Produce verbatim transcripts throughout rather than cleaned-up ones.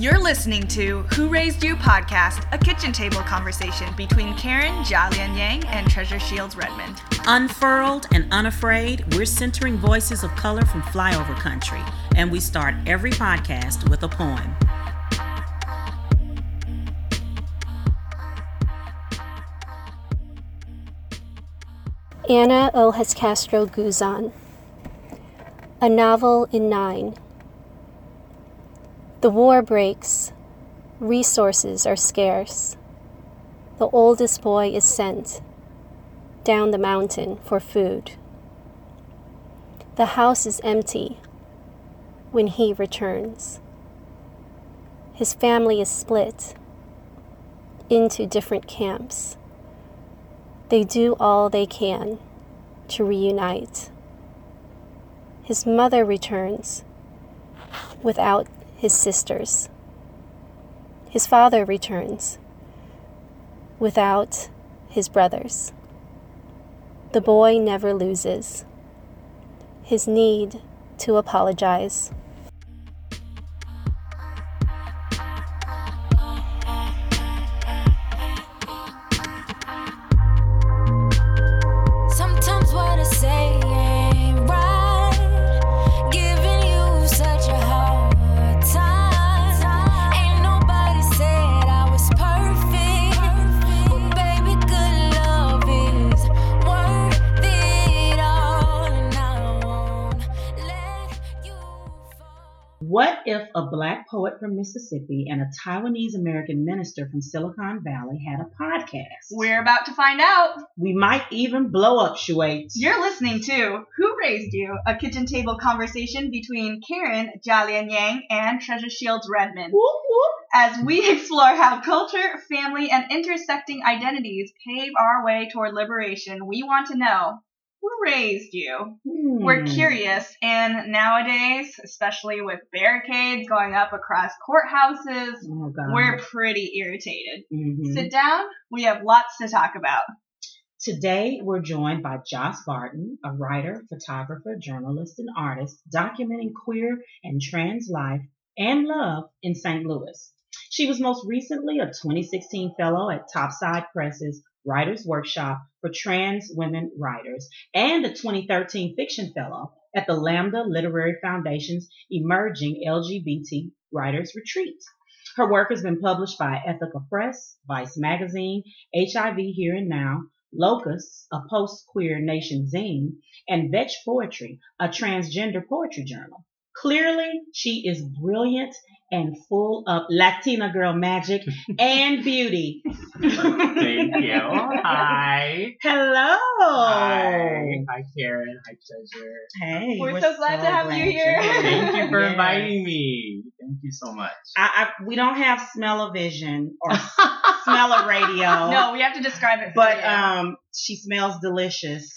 You're listening to Who Raised You Podcast, a kitchen table conversation between Karen Jia Lian Yang and Treasure Shields Redmond. Unfurled and unafraid, we're centering voices of color from flyover country, and we start every podcast with a poem. Anna O. Castro Guzan, A Novel in Nine. The war breaks. Resources are scarce. The oldest boy is sent down the mountain for food. The house is empty when he returns. His family is split into different camps. They do all they can to reunite. His mother returns without his sisters. His father returns without his brothers. The boy never loses his need to apologize. What if a Black poet from Mississippi and a Taiwanese-American minister from Silicon Valley had a podcast? We're about to find out. We might even blow up, Shuates. You're listening to Who Raised You? A kitchen table conversation between Karen Jia Lian Yang and Treasure Shields Redmond. Whoop, whoop. As we explore how culture, family, and intersecting identities pave our way toward liberation, we want to know, who raised you? Hmm. We're curious, and nowadays, especially with barricades going up across courthouses, oh, we're pretty irritated. Mm-hmm. Sit down. We have lots to talk about. Today, we're joined by Joss Barton, a writer, photographer, journalist, and artist documenting queer and trans life and love in Saint Louis. She was most recently a twenty sixteen fellow at Topside Press's Writers Workshop for Trans Women Writers, and a twenty thirteen Fiction Fellow at the Lambda Literary Foundation's Emerging L G B T Writers Retreat. Her work has been published by Ethical Press, Vice Magazine, H I V Here and Now, Locus, a post-queer nation zine, and Vetch Poetry, a transgender poetry journal. Clearly, she is brilliant and full of Latina girl magic and beauty. Thank you. Hi. Hello. Hi. Hi, Karen. Hi, Treasure. Hey. We're, we're so glad so to have glad you here. Thank you for yes. inviting me. Thank you so much. I, I, we don't have smell-o-vision or smell-o-radio. No, we have to describe it for But you. um, she smells delicious.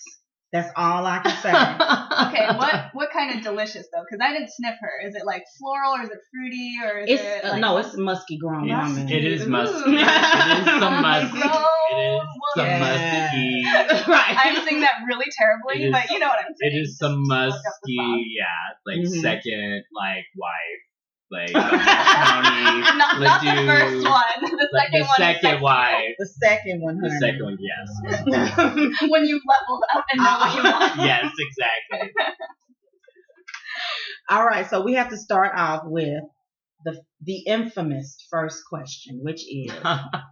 That's all I can say. Okay, what, what kind of delicious, though? Because I didn't sniff her. Is it, like, floral or is it fruity? or is it's, it? Like, no, it's musky grown. It's, it is musky. It is some musky. So it is some musky. Right. I'm saying that really terribly, is, but you know what I'm saying. It is some musky, yeah, like, mm-hmm. second, like, wife. Like, County, not, not the first one. The like second the one. Second second wife. The second one. The second one, yes. When you leveled up and know what you want. Yes, exactly. All right, so we have to start off with the the infamous first question, which is,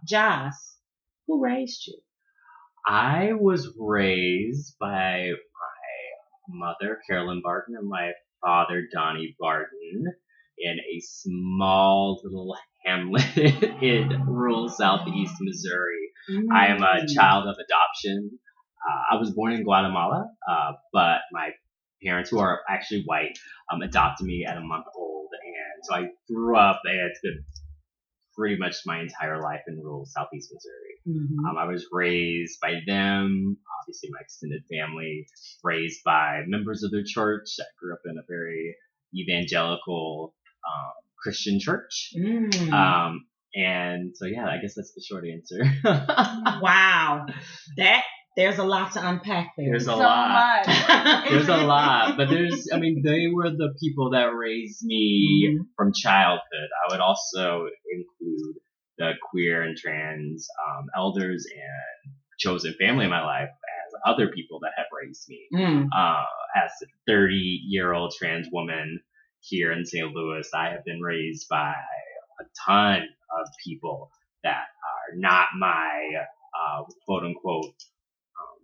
Joss, who raised you? I was raised by my mother, Carolyn Barton, and my father, Donnie Barton, in a small little hamlet in rural southeast Missouri. Mm-hmm. I am a child of adoption. Uh, I was born in Guatemala, uh, but my parents, who are actually white, um, adopted me at a month old. And so I grew up, and it's been pretty much my entire life in rural southeast Missouri. Mm-hmm. Um, I was raised by them, obviously my extended family, raised by members of their church. I grew up in a very evangelical Um, Christian church. Mm. Um, and so, yeah, I guess that's the short answer. Wow. That There's a lot to unpack there. There's a so lot. Much. There's a lot. But there's, I mean, they were the people that raised me mm-hmm. from childhood. I would also include the queer and trans um, elders and chosen family in my life as other people that have raised me. Mm. Uh, as a thirty-year-old trans woman here in Saint Louis, I have been raised by a ton of people that are not my uh, quote-unquote um,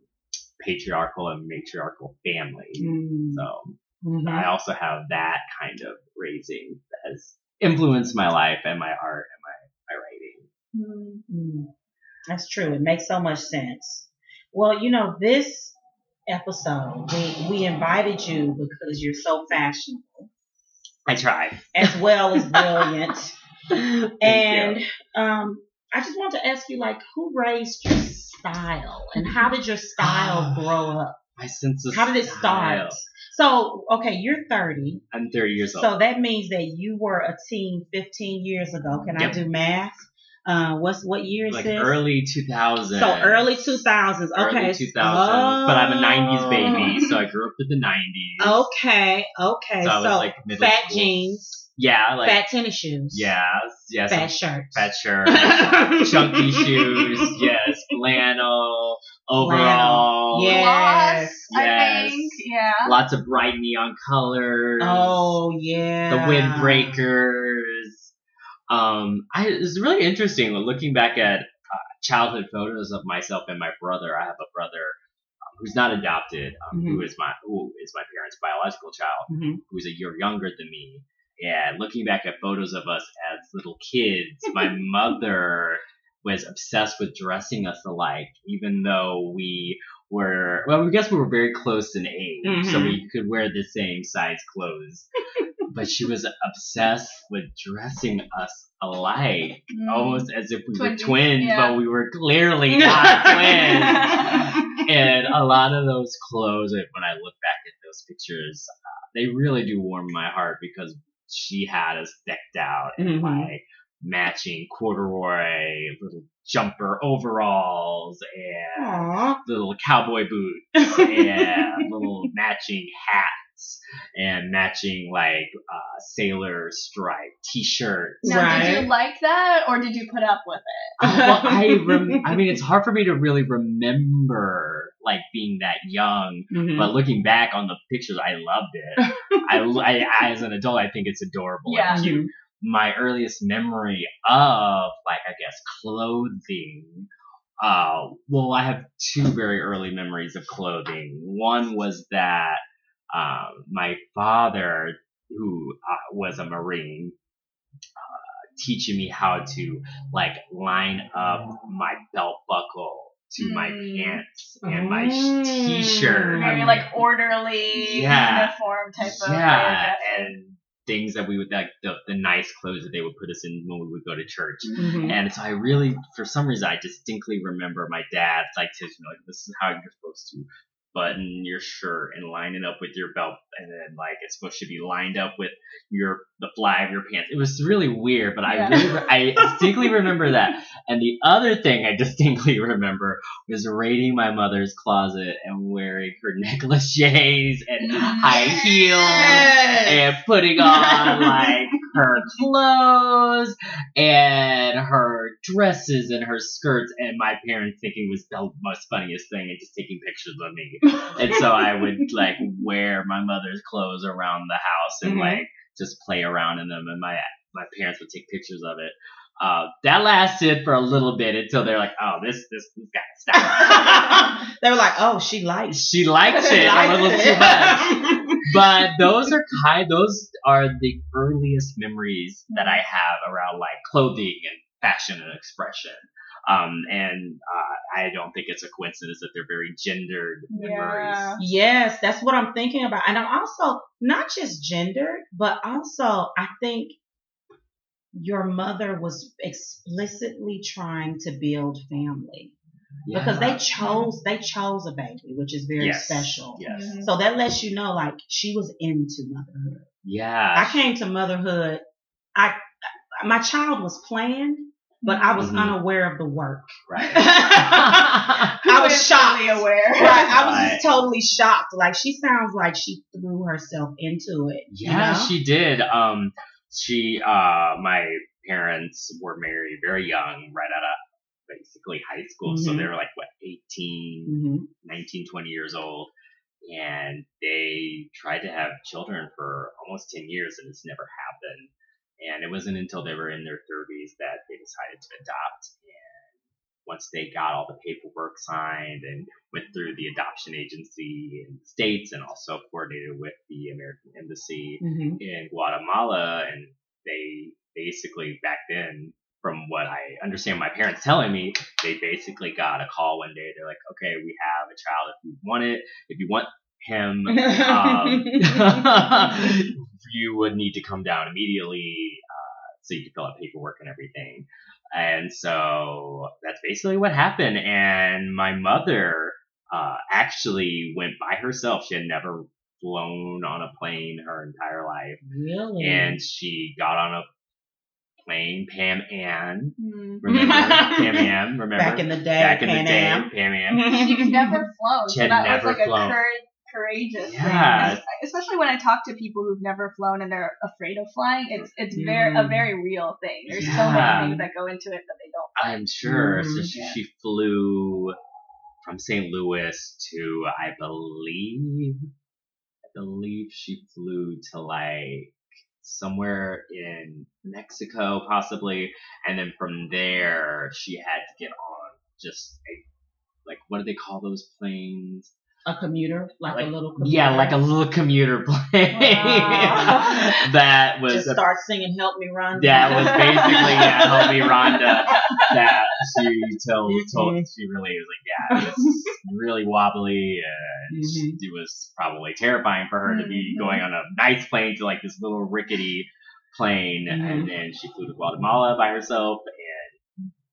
patriarchal and matriarchal family. Mm. So mm-hmm. I also have that kind of raising that has influenced my life and my art and my, my writing. Mm-hmm. That's true. It makes so much sense. Well, you know, this episode, we, we invited you because you're so fashionable. I try. As well as brilliant. And um, I just want to ask you, like, who raised your style? And how did your style uh, grow up? My sense of style. How did it style. Start? So, okay, you're thirty. I'm thirty years old. So that means that you were a teen fifteen years ago. Can yep. I do math? Uh, what's what year is like this? Early two thousands. So early two thousands. Okay. Early two thousands. Oh. But I'm a nineties baby, so I grew up in the nineties. Okay. Okay. So, I was so like middle fat school. Jeans. Yeah. Like fat tennis shoes. Yeah. Yes. Fat shirts. Fat shirts. Chunky shoes. Yes. Flannel. Overall. Wow. Yes. Gloss, yes. I think. Yeah. Lots of bright neon colors. Oh yeah. The windbreakers. Um, I, it's really interesting looking back at uh, childhood photos of myself and my brother. I have a brother um, who's not adopted, um, mm-hmm. who is my who is my parents' biological child, mm-hmm. who's a year younger than me. And looking back at photos of us as little kids, my mother was obsessed with dressing us alike, even though we were well, I guess we were very close in age, mm-hmm. so we could wear the same size clothes. But she was obsessed with dressing us alike, mm. almost as if we twins, were twins, yeah. but we were clearly not twins. And a lot of those clothes, when I look back at those pictures, uh, they really do warm my heart because she had us decked out in mm-hmm. like matching corduroy, little jumper overalls, and Aww. Little cowboy boots, and little matching hats. And matching like uh, sailor stripe t-shirts. Now, right? Did you like that, or did you put up with it? well, I rem- I mean, it's hard for me to really remember like being that young, mm-hmm. but looking back on the pictures, I loved it. I, I, I, as an adult, I think it's adorable yeah. and cute. My earliest memory of like I guess clothing. Uh, well, I have two very early memories of clothing. One was that. Um, my father, who uh, was a Marine, uh, teaching me how to like line up my belt buckle to mm. my pants and my mm. t-shirt. Very I mean, like orderly yeah, uniform type yeah, of. Yeah, and things that we would like the, the nice clothes that they would put us in when we would go to church. Mm-hmm. And so I really, for some reason, I distinctly remember my dad like teaching me like this is how you're supposed to. Button your shirt and line it up with your belt, and then like it's supposed to be lined up with your the fly of your pants. It was really weird, but yeah. I really, I distinctly remember that. And the other thing I distinctly remember was raiding my mother's closet and wearing her negligées and high heels and putting on like her clothes and her dresses and her skirts, and my parents thinking it was the most funniest thing and just taking pictures of me. And so I would like wear my mother's clothes around the house and mm-hmm. like just play around in them, and my my parents would take pictures of it. Uh, that lasted for a little bit until they're like, oh, this this this guy stop. They were like, oh, she likes she likes it a little it. Too much. But those are kind those are the earliest memories that I have around like clothing and fashion and expression. Um, and uh, I don't think it's a coincidence that they're very gendered yeah. memories. Yes, that's what I'm thinking about. And I'm also not just gendered, but also I think your mother was explicitly trying to build family. Yeah. Because they chose they chose a baby, which is very yes. special. Yes. Mm-hmm. So that lets you know, like, she was into motherhood. Yeah. I came to motherhood. I my child was planned, but I was mm-hmm. unaware of the work. Right. I was shocked. Aware. Right. Right. I was just totally shocked. Like, she sounds like she threw herself into it. Yeah, you know? She did. Um, she, uh, my parents were married very young, right out of basically high school. Mm-hmm. So they were like, what, eighteen, mm-hmm. nineteen, twenty years old. And they tried to have children for almost ten years, and it's never happened. And it wasn't until they were in their thirties that they decided to adopt. And once they got all the paperwork signed and went through the adoption agency in the States and also coordinated with the American Embassy mm-hmm. in Guatemala, and they basically back then, from what I understand my parents telling me, they basically got a call one day. They're like, okay, we have a child. If you want it, if you want him, um, you would need to come down immediately uh, so you can fill out paperwork and everything. And so that's basically what happened. And my mother uh, actually went by herself. She had never flown on a plane her entire life. Really? And she got on a plane, Pan Am. Mm. Remember? Pan Am, remember? Back in the day. Back in Pan the day, Am. Pan Am. She could never flown. She had so that never was like flown. A courage. Courageous, yeah. Thing. Especially when I talk to people who've never flown and they're afraid of flying, it's it's mm. very a very real thing. There's yeah. so many things that go into it that they don't. Fly. I'm sure. Mm. So she, yeah. she flew from Saint Louis to, I believe, I believe she flew to like somewhere in Mexico, possibly, and then from there she had to get on just a, like, what do they call those planes? A commuter, like, like a little commuter. Yeah, like a little commuter plane. Wow. That was... Just a, start singing Help Me, Rhonda. That was basically yeah, Help Me, Rhonda. That she told, told she really was like, yeah, it was really wobbly. And mm-hmm. she, it was probably terrifying for her mm-hmm. to be going on a nice plane to like this little rickety plane. Mm-hmm. And then she flew to Guatemala by herself.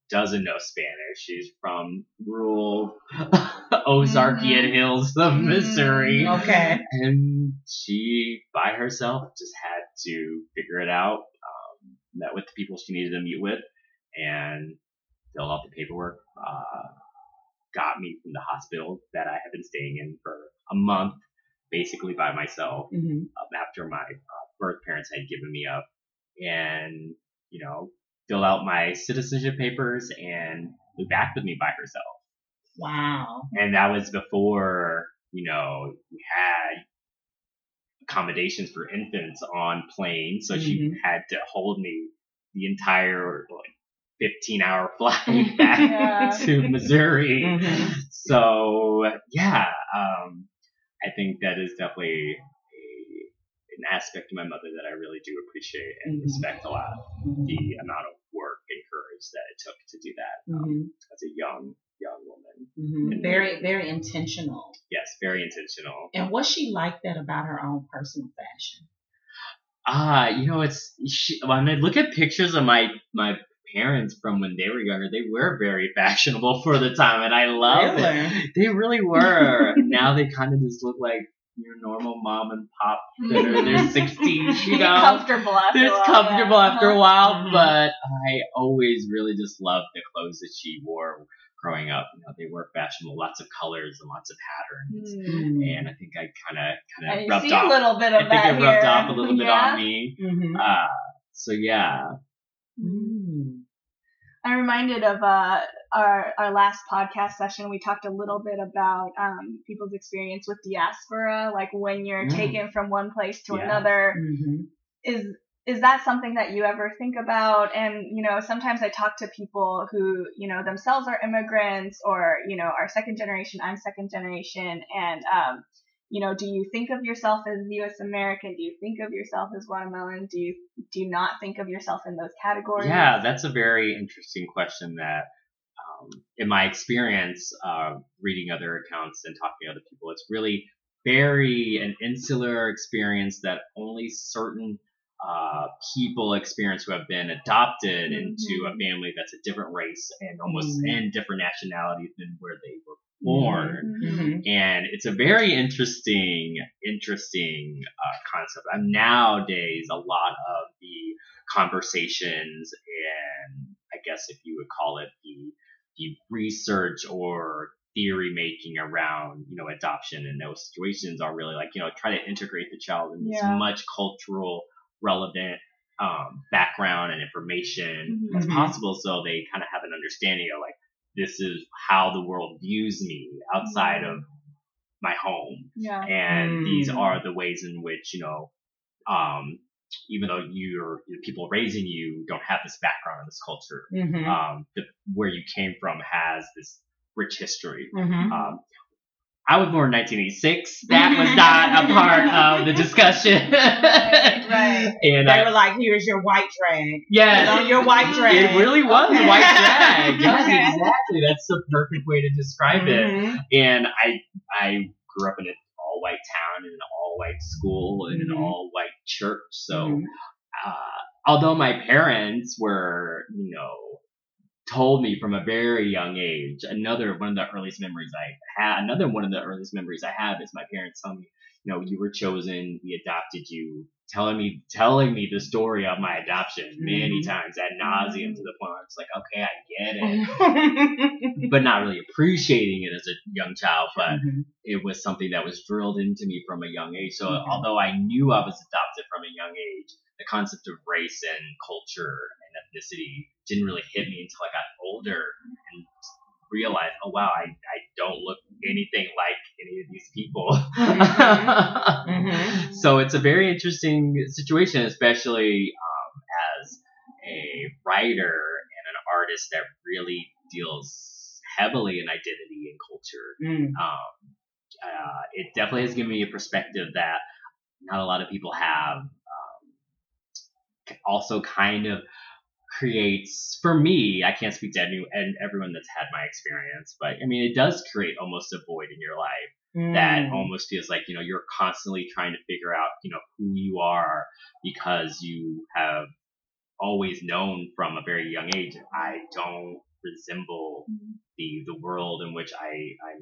Doesn't know Spanish. She's from rural Ozarkian mm. hills of Missouri. Mm, okay. And she, by herself, just had to figure it out. Um, met with the people she needed to meet with and filled out the paperwork. Uh, got me from the hospital that I had been staying in for a month, basically by myself, mm-hmm. uh, after my uh, birth parents had given me up. And, you know, fill out my citizenship papers and flew back with me by herself. Wow. And that was before, you know, we had accommodations for infants on planes. So mm-hmm. she had to hold me the entire like fifteen hour flight back yeah. to Missouri. Mm-hmm. So yeah, um, I think that is definitely an aspect of my mother that I really do appreciate and mm-hmm. respect a lot, mm-hmm. the amount of work and courage that it took to do that um, mm-hmm. as a young young woman. Mm-hmm. Very, very intentional. Yes, very intentional. And was she like that about her own personal fashion? Ah, uh, you know, it's she, when I look at pictures of my my parents from when they were younger, they were very fashionable for the time, and I love really? It. They really were. Now they kind of just look like your normal mom and pop that are they're sixteen, you know. Comfortable after they're a while, comfortable yeah. after a while, mm-hmm. but I always really just loved the clothes that she wore growing up. You know, they were fashionable, lots of colors and lots of patterns, mm. and I think I kind of kind of rubbed off a little bit of I that. I think it here. rubbed off a little bit yeah. on me. Mm-hmm. Uh, so yeah. Mm. I'm reminded of uh, our our last podcast session. We talked a little bit about um, people's experience with diaspora, like when you're mm. taken from one place to yeah. another. Mm-hmm. Is is that something that you ever think about? And, you know, sometimes I talk to people who, you know, themselves are immigrants or, you know, are second generation, I'm second generation. And, um, you know, do you think of yourself as U S American? Do you think of yourself as Guatemalan? Do you do you not think of yourself in those categories? Yeah, that's a very interesting question that, um, in my experience, uh, reading other accounts and talking to other people, it's really very an insular experience that only certain uh, people experience who have been adopted mm-hmm. into a family that's a different race and almost mm-hmm. and different nationality than where they were born. Mm-hmm. And it's a very interesting, interesting uh, concept. I'm nowadays a lot of the conversations and guess if you would call it, the the research or theory making around, you know, adoption in those situations are really like, you know, try to integrate the child in yeah. as much cultural relevant um, background and information mm-hmm. as possible. So they kind of have an understanding of like, this is how the world views me outside mm-hmm. of my home. Yeah. And mm-hmm. these are the ways in which, you know, um, even though you're, the people raising you don't have this background in this culture, mm-hmm. um, the, where you came from has this rich history. Mm-hmm. Um, I was born in nineteen eighty-six. That was not a part of the discussion. Right, right. And they I, were like, here's your white drag. Yeah. Your white drag. It really was okay. white drag. Yes, okay. Exactly. That's the perfect way to describe mm-hmm. it. And I I grew up in an all-white town, in an all-white school, in mm-hmm. an all-white church. So mm-hmm. uh, although my parents were, you know, told me from a very young age, another one of the earliest memories I had, another one of the earliest memories I have is my parents telling me, you know, you were chosen, we adopted you, telling me, telling me the story of my adoption many times ad nauseum to the point where I was like, okay, I get it, but not really appreciating it as a young child, but mm-hmm. it was something that was drilled into me from a young age. So mm-hmm. although I knew I was adopted from a young age, the concept of race and culture and ethnicity didn't really hit me until I got older and realized, oh, wow, I, I don't look anything like any of these people. Mm-hmm. mm-hmm. So it's a very interesting situation, especially um, as a writer and an artist that really deals heavily in identity and culture. Mm. Um, uh, it definitely has given me a perspective that not a lot of people have. Um, also kind of creates, for me, I can't speak to any, and everyone that's had my experience, but I mean, it does create almost a void in your life mm. that almost feels like, you know, you're constantly trying to figure out, you know, who you are, because you have always known from a very young age, I don't resemble mm. the the world in which I, I,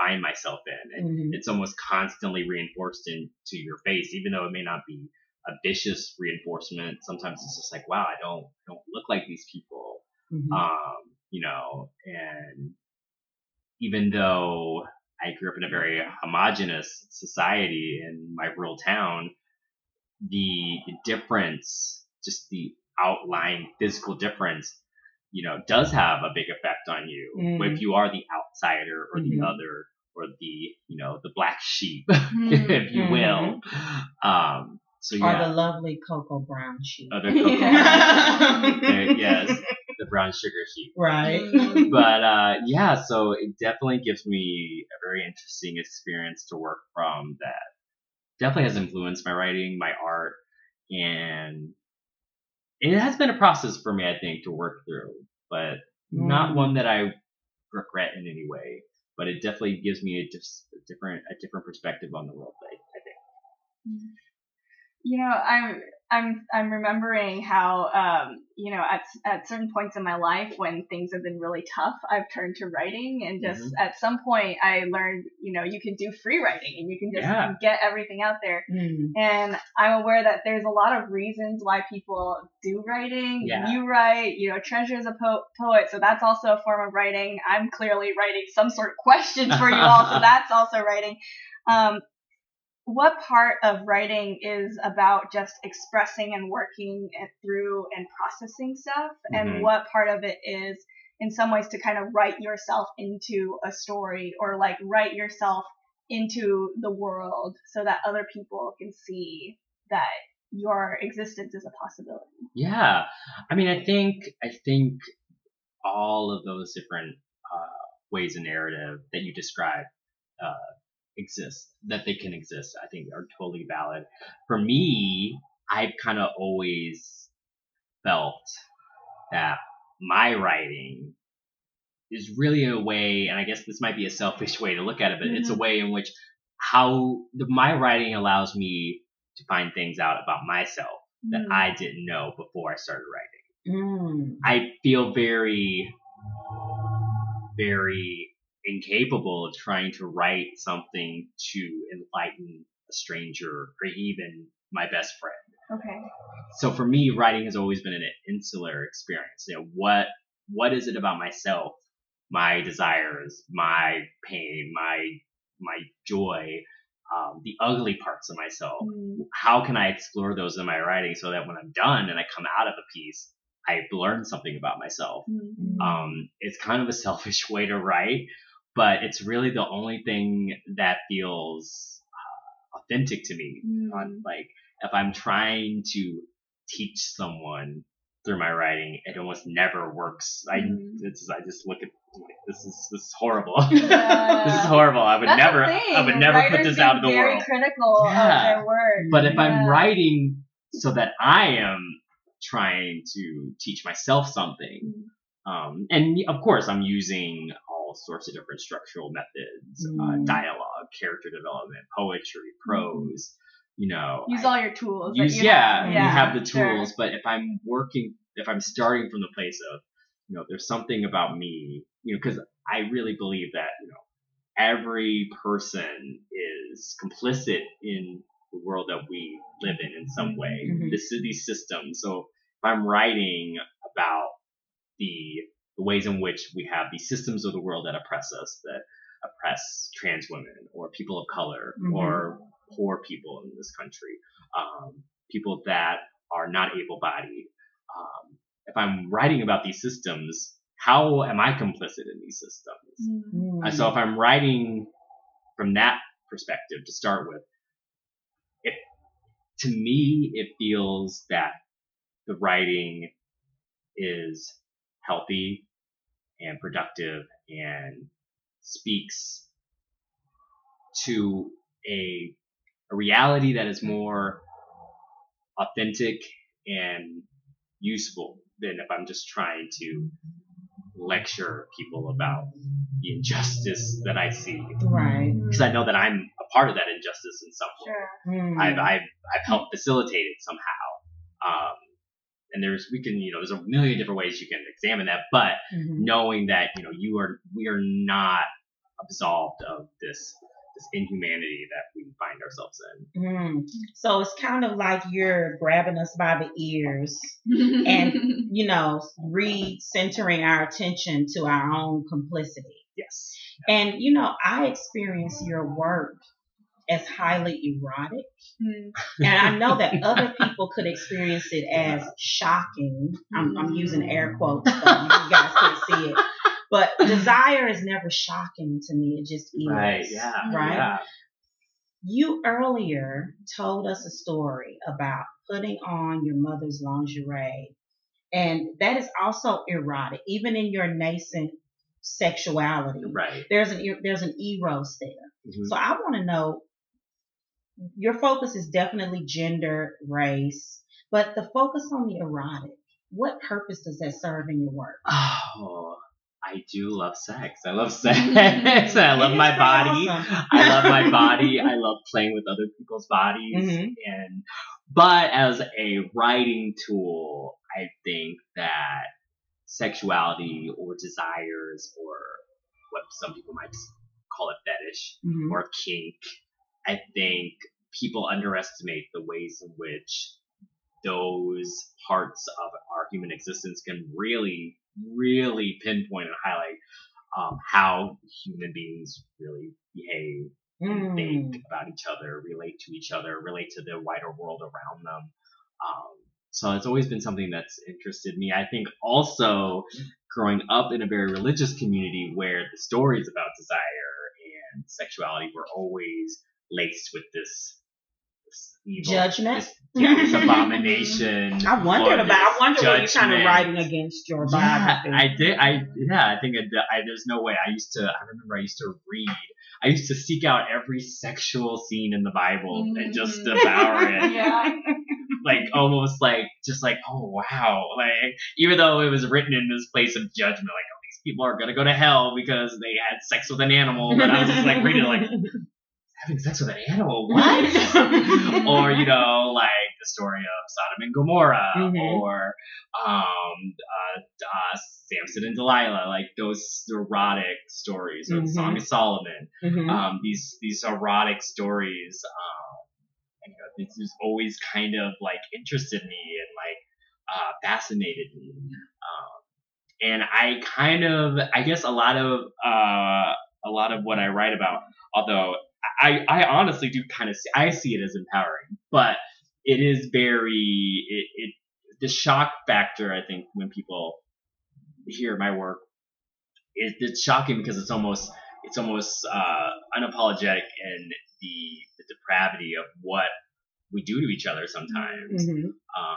I find myself in. And mm. it's almost constantly reinforced into your face, even though it may not be a vicious reinforcement. Sometimes it's just like, wow, I don't don't look like these people. Mm-hmm. Um, you know, and even though I grew up in a very homogenous society in my rural town, the difference, just the outlying physical difference, you know, does have a big effect on you. Mm-hmm. If you are the outsider or mm-hmm. the other or the, you know, the black sheep, mm-hmm. if you will. Um, So, yeah. Or the lovely cocoa brown sheep. Oh, the cocoa yeah. brown sheep. There, yes, the brown sugar sheep. Right. But, uh, yeah, so it definitely gives me a very interesting experience to work from that definitely has influenced my writing, my art, and it has been a process for me, I think, to work through, but mm. not one that I regret in any way. But it definitely gives me a, dis- a different a different perspective on the world, I, I think. Mm. You know, I'm I'm I'm remembering how um, you know at at certain points in my life when things have been really tough, I've turned to writing, and just mm-hmm. at some point I learned, you know, you can do free writing and you can just yeah. get everything out there. Mm-hmm. And I'm aware that there's a lot of reasons why people do writing. Yeah. You write, you know, Treasure is a po- poet, so that's also a form of writing. I'm clearly writing some sort of questions for you all, so that's also writing. Um, What part of writing is about just expressing and working through and processing stuff? And mm-hmm. what part of it is in some ways to kind of write yourself into a story, or like write yourself into the world so that other people can see that your existence is a possibility? Yeah. I mean, I think, I think all of those different uh, ways of narrative that you described, uh, exist that they can exist I think are totally valid. For me, I've kind of always felt that my writing is really a way, and I guess this might be a selfish way to look at it, but mm-hmm. it's a way in which how the, my writing allows me to find things out about myself that mm. I didn't know before I started writing. mm. I feel very very incapable of trying to write something to enlighten a stranger or even my best friend. Okay. So for me, writing has always been an insular experience. You know, what what is it about myself, my desires, my pain, my my joy, um, the ugly parts of myself? Mm. How can I explore those in my writing so that when I'm done and I come out of a piece, I've learned something about myself? Mm-hmm. Um, it's kind of a selfish way to write, but it's really the only thing that feels uh, authentic to me. Mm. On, like, if I'm trying to teach someone through my writing, it almost never works. I mm. it's, I just look at like, this is this is horrible. Yeah. This is horrible. I would That's never I would never Writers put this out in the world. Very critical yeah. of their work. But if yeah. I'm writing so that I am trying to teach myself something, mm. um, and of course I'm using all sorts of different structural methods, mm. uh, dialogue, character development, poetry, prose. Mm. You know, use all your tools. Use, you yeah, have, yeah, you have the tools. Sure. But if I'm working, if I'm starting from the place of, you know, there's something about me, you know, because I really believe that, you know, every person is complicit in the world that we live in in some way. Mm-hmm. This is these systems. So if I'm writing about the, the ways in which we have these systems of the world that oppress us, that oppress trans women or people of color, mm-hmm. or poor people in this country, um, people that are not able-bodied. Um, if I'm writing about these systems, how am I complicit in these systems? Mm-hmm. And so if I'm writing from that perspective to start with, it, to me, it feels that the writing is healthy and productive and speaks to a A reality that is more authentic and useful than if I'm just trying to lecture people about the injustice that I see. Right. Because I know that I'm a part of that injustice in some way. Sure. Mm. I've, I've, I've helped facilitate it somehow. Um, and there's, we can, you know, there's a million different ways you can examine that, but mm-hmm. knowing that, you know, you are, we are not absolved of this This inhumanity that we find ourselves in. Mm. So it's kind of like you're grabbing us by the ears and, you know, re-centering our attention to our own complicity. Yes. And, you know, I experience your work as highly erotic. Mm. And I know that other people could experience it as yeah. shocking. I'm, I'm using air quotes, so you guys can't see it. But desire is never shocking to me. It just is. Right. Yeah. Right. Yeah. You earlier told us a story about putting on your mother's lingerie. And that is also erotic, even in your nascent sexuality. Right. There's an there's an eros there. Mm-hmm. So I want to know, your focus is definitely gender, race, but the focus on the erotic, what purpose does that serve in your work? Oh, I do love sex. I love sex. I love it's my body. Awesome. I love my body. I love playing with other people's bodies. Mm-hmm. And but as a writing tool, I think that sexuality or desires or what some people might call it fetish mm-hmm. or kink, I think people underestimate the ways in which those parts of our human existence can really really pinpoint and highlight um, how human beings really behave and mm. think about each other, relate to each other, relate to the wider world around them. Um, so it's always been something that's interested me. I think also growing up in a very religious community where the stories about desire and sexuality were always laced with this evil, judgment, this, yeah, this abomination. I wondered about. I wonder what you're kind of writing against your body. Yeah, I did. I yeah. I think I, I, there's no way. I used to. I remember. I used to read. I used to seek out every sexual scene in the Bible mm. and just devour it. Yeah. Like almost like just like oh wow. Like even though it was written in this place of judgment, like oh these people are gonna go to hell because they had sex with an animal. But I was just like reading like. Having sex with an animal, what? Or, you know, like the story of Sodom and Gomorrah, mm-hmm. or um, uh, uh, Samson and Delilah, like those erotic stories, or mm-hmm. the Song of Solomon, mm-hmm. um, these these erotic stories. Um, and, you know, this has always kind of like interested me and like uh, fascinated me. Um, And I kind of, I guess a lot of, uh, a lot of what I write about, although I, I honestly do kind of see, I see it as empowering, but it is very, it, it, the shock factor, I think, when people hear my work, it, it's shocking because it's almost, it's almost, uh, unapologetic in the, the depravity of what we do to each other sometimes. Mm-hmm. Um,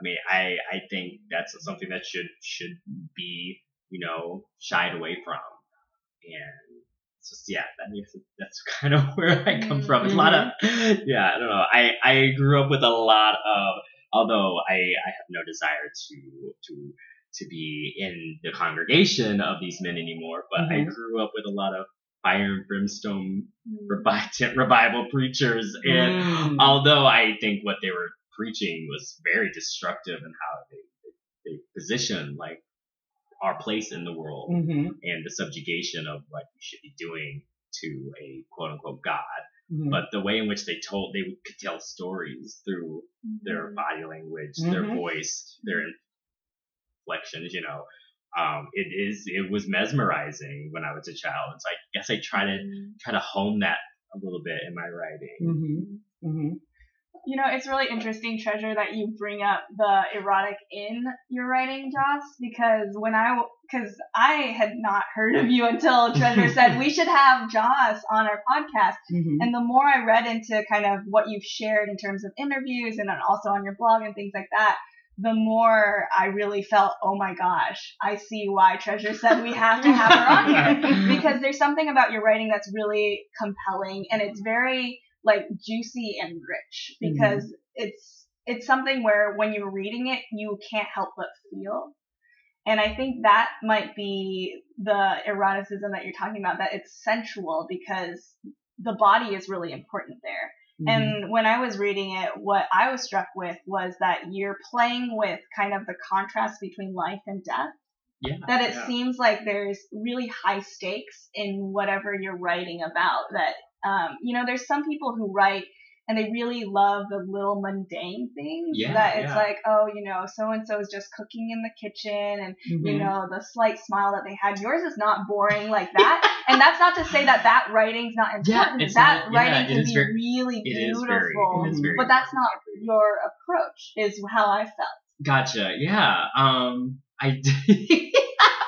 I mean, I, I think that's something that should should be, you know, shied away from. And it's just, yeah, I mean, that's kind of where I come from. It's a lot of, yeah, I don't know. I, I grew up with a lot of, although I, I have no desire to to to be in the congregation of these men anymore, but mm-hmm. I grew up with a lot of fire and brimstone mm. revival preachers. And mm. although I think what they were preaching was very destructive in how they, they position like our place in the world mm-hmm. and the subjugation of what we should be doing to a quote unquote God. Mm-hmm. But the way in which they told, they could tell stories through mm-hmm. their body language, mm-hmm. their voice, their inflections, you know, um, it is, it was mesmerizing when I was a child. And so I guess I try to try to hone that a little bit in my writing. Mm-hmm. Mm-hmm. You know, it's really interesting, Treasure, that you bring up the erotic in your writing, Joss, because when I, because I had not heard of you until Treasure said we should have Joss on our podcast. Mm-hmm. And the more I read into kind of what you've shared in terms of interviews and then also on your blog and things like that, the more I really felt, oh my gosh, I see why Treasure said we have to have her on here, because there's something about your writing that's really compelling and it's very like juicy and rich because mm-hmm. it's, it's something where when you're reading it, you can't help but feel. And I think that might be the eroticism that you're talking about, that it's sensual because the body is really important there. Mm-hmm. And when I was reading it, what I was struck with was that you're playing with kind of the contrast between life and death. Yeah, that it yeah. seems like there's really high stakes in whatever you're writing about, that Um, you know, there's some people who write and they really love the little mundane things yeah, that it's yeah. like, oh, you know, so-and-so is just cooking in the kitchen and, mm-hmm. you know, the slight smile that they had. Yours is not boring like that. And that's not to say that that writing's not important. Yeah, that not, writing yeah, can be very, really beautiful, very, very but that's not your approach is how I felt. Gotcha. Yeah. Um, I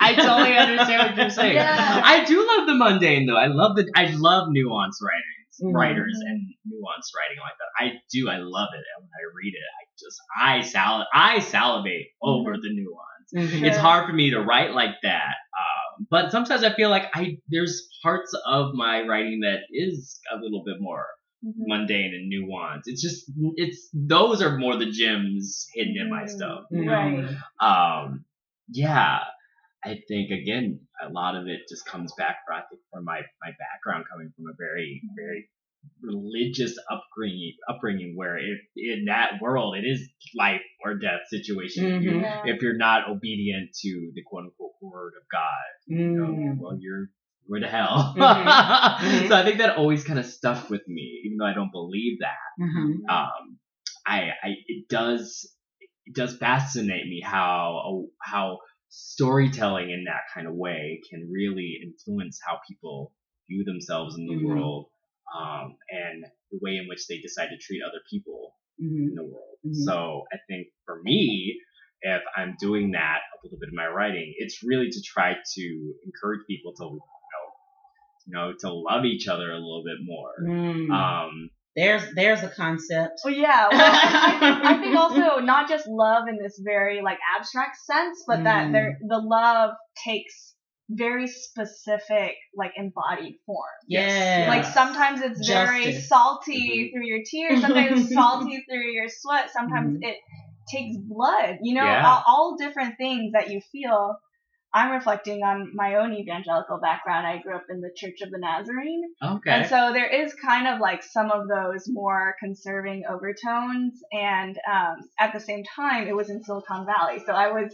I totally understand what you're saying. Yeah. I do love the mundane, though. I love the I love nuanced writers, mm-hmm. writers and nuanced writing like that. I do. I love it. And when I read it, I just I sal I salivate mm-hmm. over the nuance. Mm-hmm. It's hard for me to write like that, um, but sometimes I feel like I there's parts of my writing that is a little bit more mm-hmm. mundane and nuanced. It's just it's those are more the gems hidden in my stuff. Mm-hmm. Right. Um. Yeah. I think, again, a lot of it just comes back from, I think, from my, my background, coming from a very, very religious upbringing, upbringing where it, in that world, it is life or death situation. Mm-hmm. If, you, yeah. if you're not obedient to the quote-unquote word of God, mm-hmm. you know, well, you're going to hell. Mm-hmm. Mm-hmm. So I think that always kind of stuck with me, even though I don't believe that. Mm-hmm. Um, I, I it does it does fascinate me how how storytelling in that kind of way can really influence how people view themselves in the mm-hmm. world, um, and the way in which they decide to treat other people mm-hmm. in the world. Mm-hmm. So I think for me, if I'm doing that a little bit in my writing, it's really to try to encourage people to, you know, you know to love each other a little bit more. Mm. Um, There's there's a concept. Well, yeah. Well, I think also not just love in this very like abstract sense, but mm. that there, the love takes very specific like embodied form. Yes. Like sometimes it's Justice. very salty mm-hmm. through your tears. Sometimes it's salty through your sweat. Sometimes mm-hmm. it takes blood. You know, yeah. all, all different things that you feel. I'm reflecting on my own evangelical background. I grew up in the Church of the Nazarene. Okay. And so there is kind of like some of those more conserving overtones. And um, at the same time, it was in Silicon Valley. So I was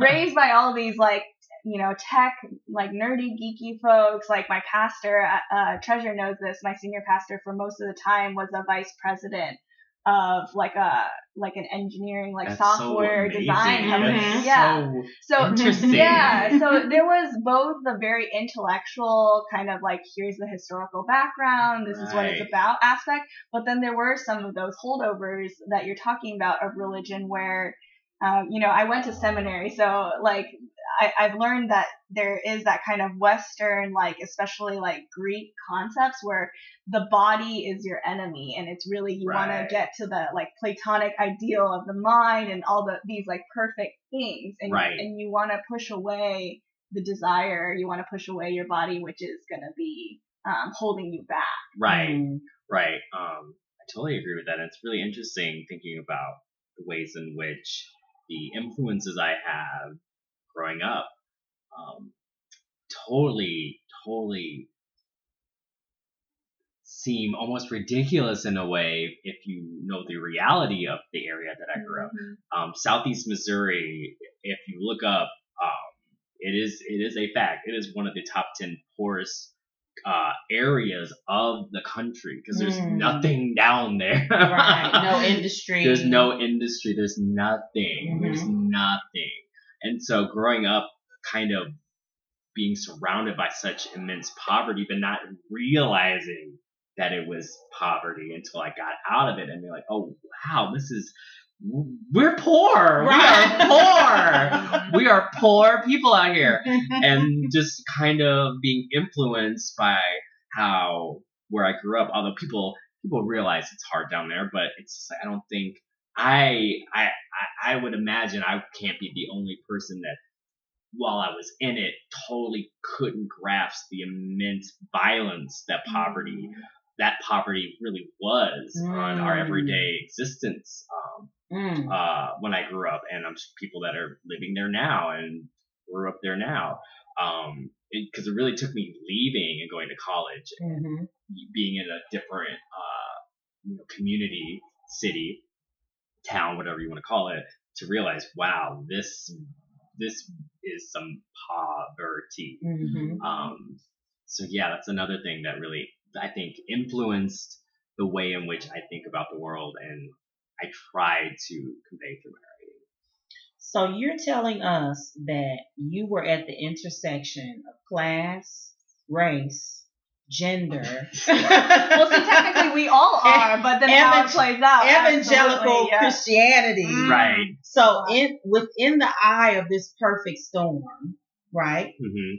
raised by all these like, you know, tech, like nerdy, geeky folks. Like my pastor, uh, Treasure knows this, my senior pastor for most of the time was a vice president of like a like an engineering like That's software so design That's yeah so, so interesting. yeah so there was both the very intellectual kind of like here's the historical background, this right. is what it's about aspect, but then there were some of those holdovers that you're talking about of religion where um you know I went to seminary, so like I, I've learned that there is that kind of Western, like, especially like Greek concepts where the body is your enemy. And it's really, you right. want to get to the like Platonic ideal of the mind and all the, these like perfect things. And, right. and you want to push away the desire. You want to push away your body, which is going to be um, holding you back. Right. Mm-hmm. Right. Um, I totally agree with that. It's really interesting thinking about the ways in which the influences I have growing up, um, totally, totally seem almost ridiculous in a way if you know the reality of the area that I grew up. Um, Southeast Missouri, if you look up, um, it is it is a fact. It is one of the top ten poorest uh areas of the country because there's mm. nothing down there. Right, no industry. There's no industry. There's nothing. Mm-hmm. There's nothing. And so growing up, kind of being surrounded by such immense poverty, but not realizing that it was poverty until I got out of it and be like, oh, wow, this is, we're poor. Right. We are poor. We are poor people out here. And just kind of being influenced by how, where I grew up, although people, people realize it's hard down there, but it's just like, I don't think, I, I I would imagine I can't be the only person that, while I was in it, totally couldn't grasp the immense violence that poverty, mm. that poverty really was mm. on our everyday existence um, mm. uh, when I grew up. And I'm people that are living there now and grew up there now. Um, because it, it really took me leaving and going to college and mm-hmm. being in a different uh, you know, community, city, town, whatever you want to call it, to realize, wow, this this is some poverty. Mm-hmm. Um, so yeah, that's another thing that really, I think, influenced the way in which I think about the world and I try to convey through my writing. So you're telling us that you were at the intersection of class, race, gender. Well, see, technically we all are, but then Evan- how it plays out. Evangelical yeah. Christianity. Mm. Right. So in within the eye of this perfect storm, right, mm-hmm.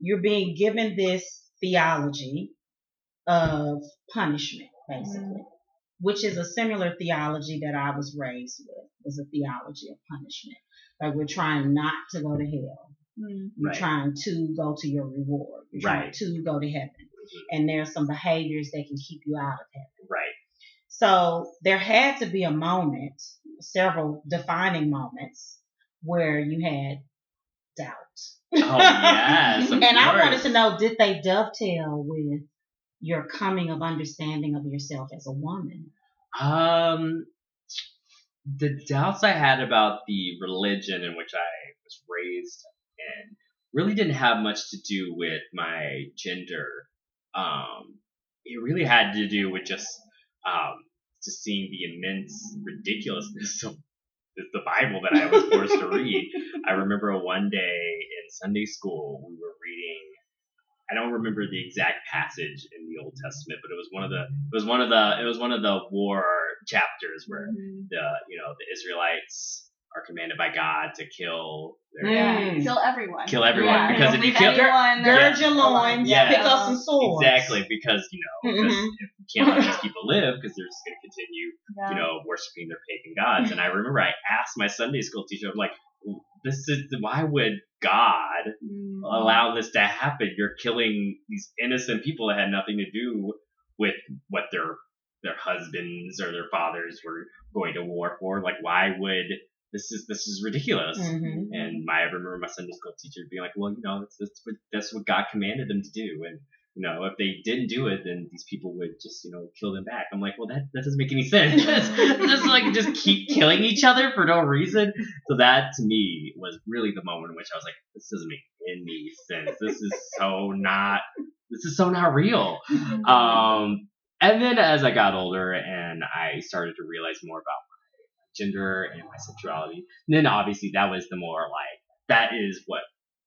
you're being given this theology of punishment, basically, mm-hmm. which is a similar theology that I was raised with, is a theology of punishment. Like we're trying not to go to hell. Mm-hmm. You're right. trying to go to your reward. You're trying right. to go to heaven. And there's some behaviors that can keep you out of heaven. Right. So there had to be a moment, several defining moments, where you had doubt. Oh, yes. And course. I wanted to know, did they dovetail with your coming of understanding of yourself as a woman? Um, the doubts I had about the religion in which I was raised in really didn't have much to do with my gender. Um, it really had to do with just, um, just seeing the immense ridiculousness of the Bible that I was forced to read. I remember one day in Sunday school, we were reading, I don't remember the exact passage in the Old Testament, but it was one of the, it was one of the, it was one of the war chapters where mm-hmm. the, you know, the Israelites are commanded by God to kill their mm. kill everyone. Kill everyone. Yeah. Because if you kill everyone, gird your loins, pick up some swords. Exactly, because you know, mm-hmm. if you can't let these people live because they're just gonna continue, yeah. you know, worshiping their pagan gods. And I remember I asked my Sunday school teacher, I'm like, this is why would God mm. allow this to happen? You're killing these innocent people that had nothing to do with what their their husbands or their fathers were going to war for. Like, why would This is this is ridiculous. Mm-hmm. And my I remember my Sunday school teacher being like, well, you know, that's that's what, that's what God commanded them to do. And, you know, if they didn't do it, then these people would just, you know, kill them back. I'm like, well, that, that doesn't make any sense. Just like just keep killing each other for no reason. So that to me was really the moment in which I was like, this doesn't make any sense. This is so not this is so not real. Um, And then as I got older and I started to realize more about my gender and my sexuality, and then obviously that was the more like, that is what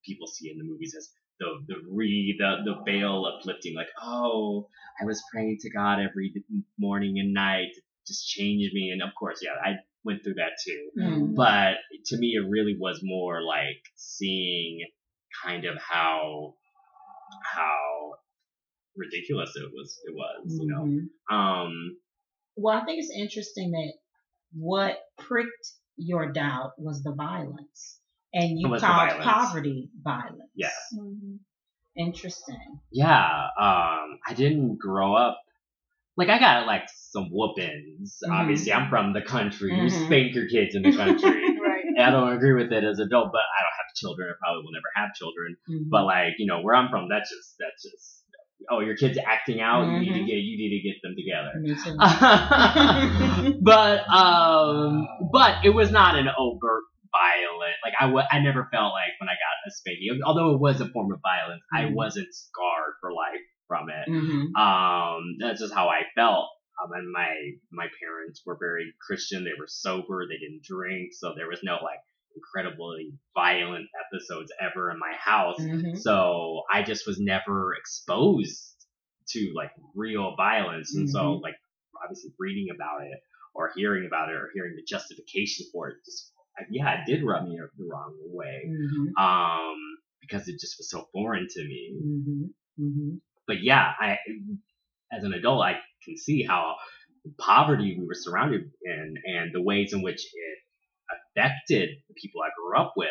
people see in the movies as the the re the, the veil uplifting, like, oh, I was praying to God every morning and night to just change me. And of course, yeah, I went through that too. Mm. But to me, it really was more like seeing kind of how how ridiculous it was it was, you know. Mm-hmm. Um well, I think it's interesting that what pricked your doubt was the violence. And you called violence. Poverty violence. Yeah. Mm-hmm. Interesting. Yeah. Um I didn't grow up like I got like some whoopings. Mm-hmm. Obviously I'm from the country. Mm-hmm. You spank your kids in the country. Right. And I don't agree with it as an adult, but I don't have children. I probably will never have children. Mm-hmm. But like, you know, where I'm from, that's just that's just oh, your kid's acting out. Mm-hmm. You need to get you need to get them together. Me too. but um, but it was not an overt violent. Like I, w- I never felt like when I got a spanking, although it was a form of violence, mm-hmm. I wasn't scarred for life from it. Mm-hmm. Um, that's just how I felt. Um, and my my parents were very Christian. They were sober. They didn't drink, so there was no like incredibly violent episodes ever in my house. Mm-hmm. So I just was never exposed to like real violence. Mm-hmm. And so like obviously reading about it or hearing about it or hearing the justification for it, just yeah, it did rub me the wrong way. Mm-hmm. Um, because it just was so foreign to me. Mm-hmm. Mm-hmm. But yeah, I, as an adult, I can see how the poverty we were surrounded in and the ways in which it affected the people I grew up with,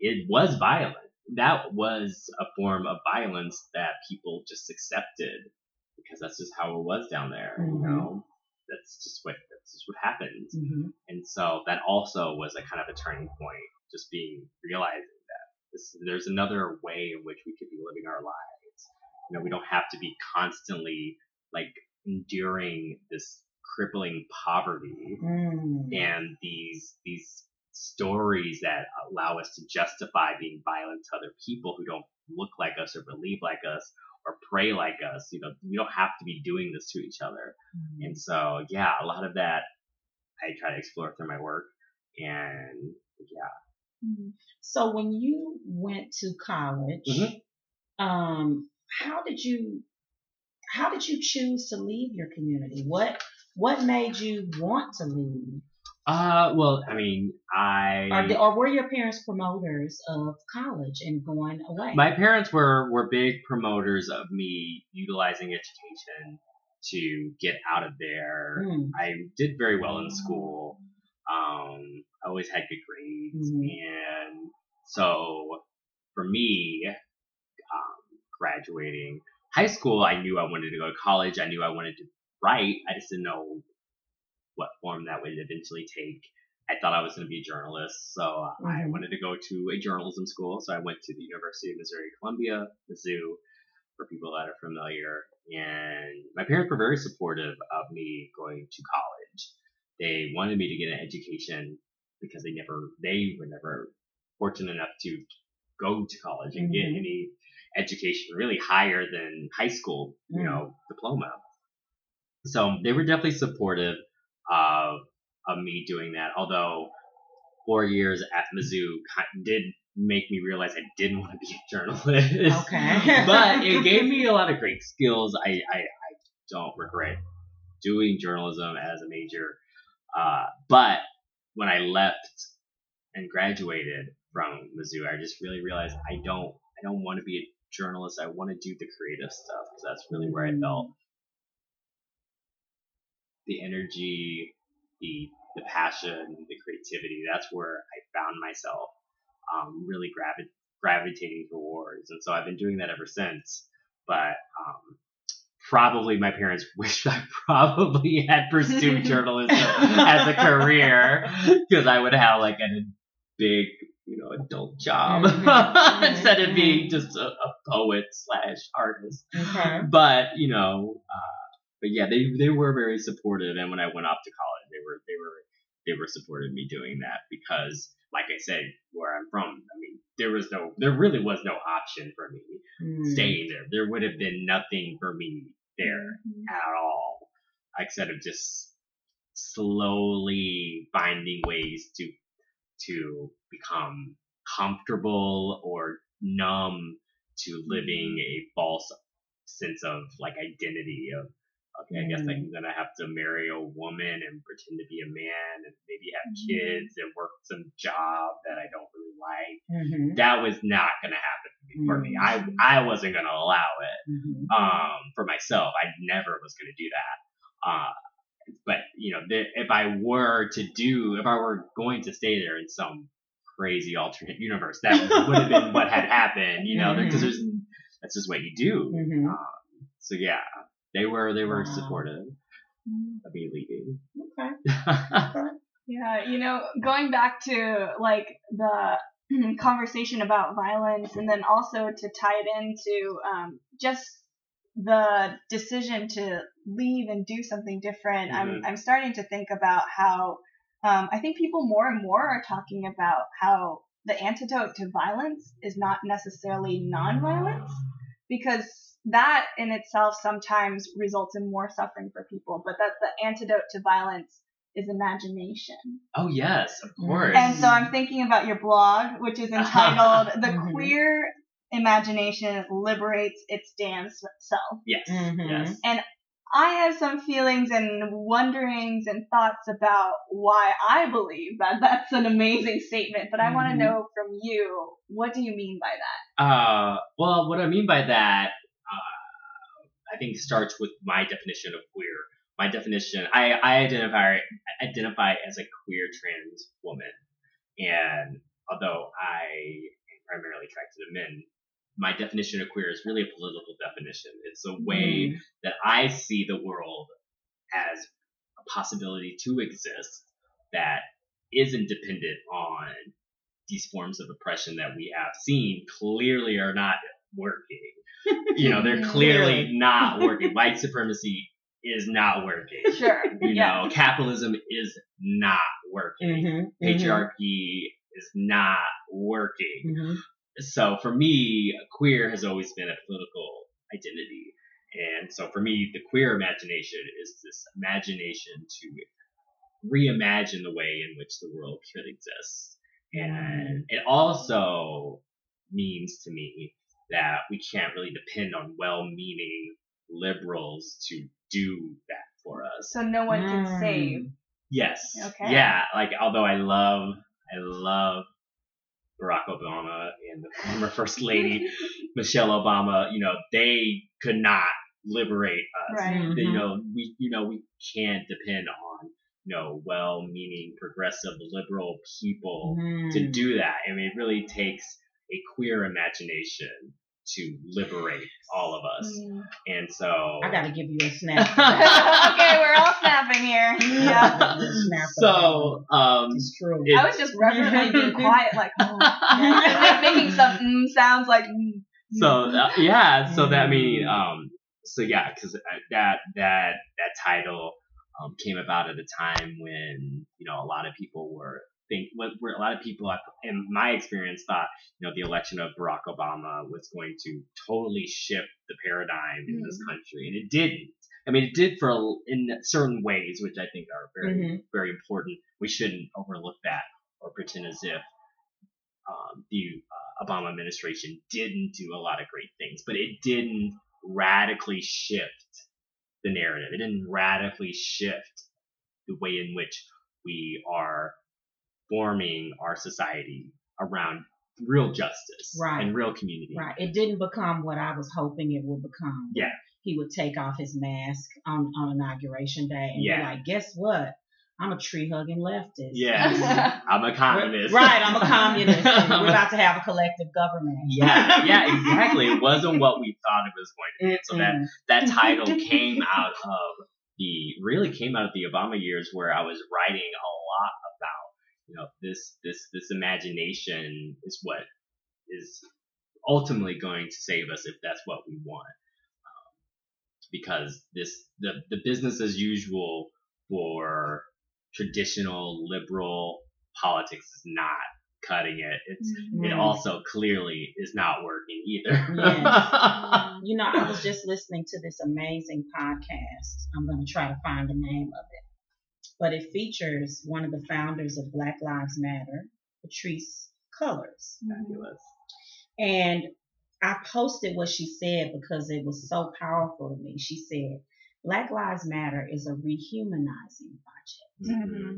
it was violent. That was a form of violence that people just accepted because that's just how it was down there. Mm-hmm. You know, that's just what that's just what happens. Mm-hmm. And so that also was a kind of a turning point, just being realizing that this, there's another way in which we could be living our lives. You know, we don't have to be constantly like enduring this crippling poverty mm. and these these stories that allow us to justify being violent to other people who don't look like us or believe like us or pray like us. You know, we don't have to be doing this to each other. Mm. And so, yeah, a lot of that I try to explore through my work. And yeah. Mm. So when you went to college, mm-hmm. um, how did you how did you choose to leave your community? What What made you want to leave? Uh, well, I mean, I... Or, the, or were your parents promoters of college and going away? My parents were, were big promoters of me utilizing education to get out of there. Mm. I did very well in school. Um, I always had good grades. Mm. And so for me, um, graduating high school, I knew I wanted to go to college. I knew I wanted to right. I just didn't know what form that would eventually take. I thought I was going to be a journalist, so mm-hmm. I wanted to go to a journalism school. So I went to the University of Missouri-Columbia, Mizzou, for people that are familiar. And my parents were very supportive of me going to college. They wanted me to get an education because they never, they were never fortunate enough to go to college and mm-hmm. get any education really higher than high school, mm-hmm. you know, diploma. So they were definitely supportive of, of me doing that, although four years at Mizzou did make me realize I didn't want to be a journalist. Okay. But it gave me a lot of great skills. I, I, I don't regret doing journalism as a major. Uh, but when I left and graduated from Mizzou, I just really realized I don't I don't want to be a journalist. I want to do the creative stuff because that's really where I felt the energy, the the passion, the creativity, that's where I found myself um, really gravi- gravitating towards. And so I've been doing that ever since. But um, probably my parents wished I probably had pursued journalism as a career because I would have like a big, you know, adult job mm-hmm. instead of being just a, a poet slash artist. Okay. But, you know, uh, But yeah, they they were very supportive, and when I went off to college, they were they were they were supportive of me doing that because, like I said, where I'm from, I mean, there was no there really was no option for me mm. staying there. There would have been nothing for me there at all, instead of just slowly finding ways to to become comfortable or numb to living a false sense of like identity of, okay, I guess I'm gonna have to marry a woman and pretend to be a man and maybe have mm-hmm. kids and work some job that I don't really like. Mm-hmm. That was not gonna happen for mm-hmm. me. I I wasn't gonna allow it mm-hmm. um, for myself. I never was gonna do that. Uh, but you know, th- if I were to do, if I were going to stay there in some crazy alternate universe, that would have been what had happened. You know, because mm-hmm. there's that's just what you do. Mm-hmm. Um, so yeah. They were they were wow. supportive of me leaving. Okay. Yeah, you know, going back to like the conversation about violence, and then also to tie it into um, just the decision to leave and do something different. Mm-hmm. I'm I'm starting to think about how um, I think people more and more are talking about how the antidote to violence is not necessarily nonviolence, because that in itself sometimes results in more suffering for people, but that's the antidote to violence is imagination. Oh, yes, of course. And so I'm thinking about your blog, which is entitled The Queer Imagination Liberates Its Damn Self. Yes, mm-hmm. yes. And I have some feelings and wonderings and thoughts about why I believe that that's an amazing statement, but I mm-hmm. want to know from you, what do you mean by that? Uh, well, what I mean by that I think starts with my definition of queer. My definition, I, I identify identify as a queer trans woman. And although I am primarily attracted to men, my definition of queer is really a political definition. It's a way mm-hmm. that I see the world as a possibility to exist that isn't dependent on these forms of oppression that we have seen clearly are not working. You know, they're clearly not working. White supremacy is not working. Sure. You yeah. know, capitalism is not working. Mm-hmm. Patriarchy mm-hmm. is not working. Mm-hmm. So for me, queer has always been a political identity. And so for me, the queer imagination is this imagination to reimagine the way in which the world could exist. And it also means to me that we can't really depend on well-meaning liberals to do that for us. So no one can mm. save. Yes. Okay. Yeah. Like, although I love, I love Barack Obama and the former First Lady, Michelle Obama, you know, they could not liberate us. Right. Mm-hmm. You know, we, you know, we can't depend on, you know, well-meaning, progressive, liberal people mm. to do that. I mean, it really takes a queer imagination to liberate all of us. Mm. And so I gotta give you a snap. Okay, we're all snapping here. Yeah. So um it's true. It, I was just reverently being quiet like oh. like making some mm, sounds like mm. So uh, yeah, so that I mean um so yeah, cuz that that that title um came about at a time when, you know, a lot of people were Think, where a lot of people, in my experience, thought, you know, the election of Barack Obama was going to totally shift the paradigm mm-hmm. in this country, and it didn't. I mean, it did for in certain ways, which I think are very, mm-hmm. very important. We shouldn't overlook that or pretend as if um, the uh, Obama administration didn't do a lot of great things, but it didn't radically shift the narrative. It didn't radically shift the way in which we are forming our society around real justice right. and real community. Right. It didn't become what I was hoping it would become. Yeah. He would take off his mask on, on inauguration day and yeah. be like, guess what? I'm a tree-hugging leftist. Yes. I'm a communist. We're, right. I'm a communist. And we're about to have a collective government. Yeah. Yeah, exactly. It wasn't what we thought it was going to be. So mm-hmm. that, that title came out of the, really came out of the Obama years where I was writing a lot about You know, this this this imagination is what is ultimately going to save us if that's what we want, um, because this the the business as usual for traditional liberal politics is not cutting it. It's mm-hmm. It also clearly is not working either. Yes. You know, I was just listening to this amazing podcast. I'm going to try to find the name of it. But it features one of the founders of Black Lives Matter, Patrisse Cullors. Fabulous. And I posted what she said because it was so powerful to me. She said, Black Lives Matter is a rehumanizing project. Mm-hmm.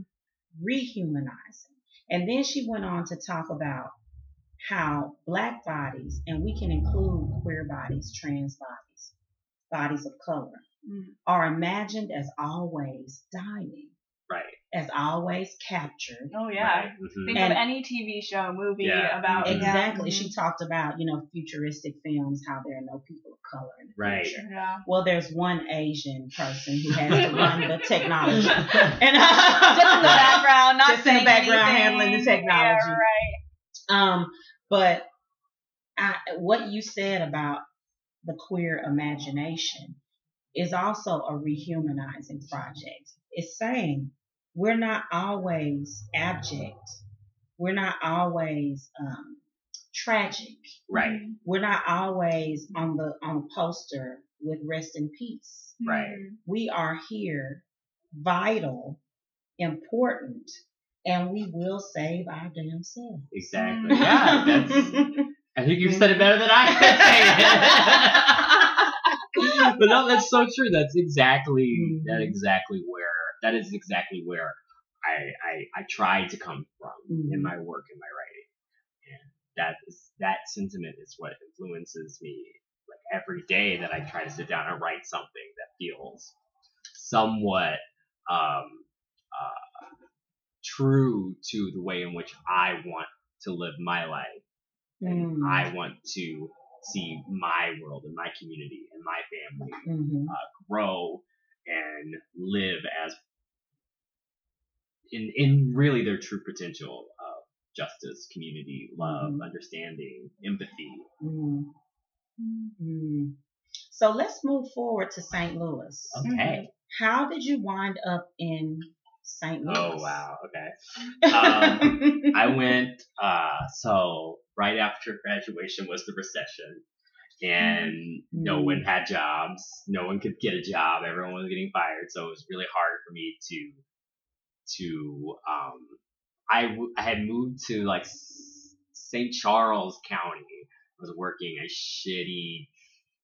Rehumanizing. And then she went on to talk about how Black bodies, and we can include queer bodies, trans bodies, bodies of color, mm-hmm. are imagined as always dying. Right. As always captured. Oh, yeah. Right? Mm-hmm. Think and of any T V show, movie yeah. about. Exactly. Yeah. She talked about, you know, futuristic films, how there are no people of color in the right. future. Yeah. Well, there's one Asian person who has to run the technology. And, uh, just in the background, not just in the background anything. Handling the technology. Yeah, right. Um, but I, what you said about the queer imagination is also a rehumanizing project. It's saying we're not always abject. We're not always um, tragic. Right. We're not always on the on the poster with rest in peace. Right. We are here, vital, important, and we will save our damn selves. Exactly. Yeah. That's, I think you've said it better than I could say it. But no, that's so true. That's exactly mm-hmm. that exactly where. That is exactly where I, I, I try to come from mm. in my work and my writing. And that is, that sentiment is what influences me like every day that I try to sit down and write something that feels somewhat um, uh, true to the way in which I want to live my life. Mm. And I want to see my world and my community and my family mm-hmm. uh, grow and live as in in really their true potential of justice, community, love, mm-hmm. understanding, empathy. Mm-hmm. So let's move forward to Saint Louis. Okay. How did you wind up in Saint Louis? Oh, wow. Okay. Um, I went, uh, so right after graduation was the recession. And no one had jobs. No one could get a job. Everyone was getting fired. So it was really hard for me to, to, um, I, w- I had moved to like Saint Charles County. I was working a shitty,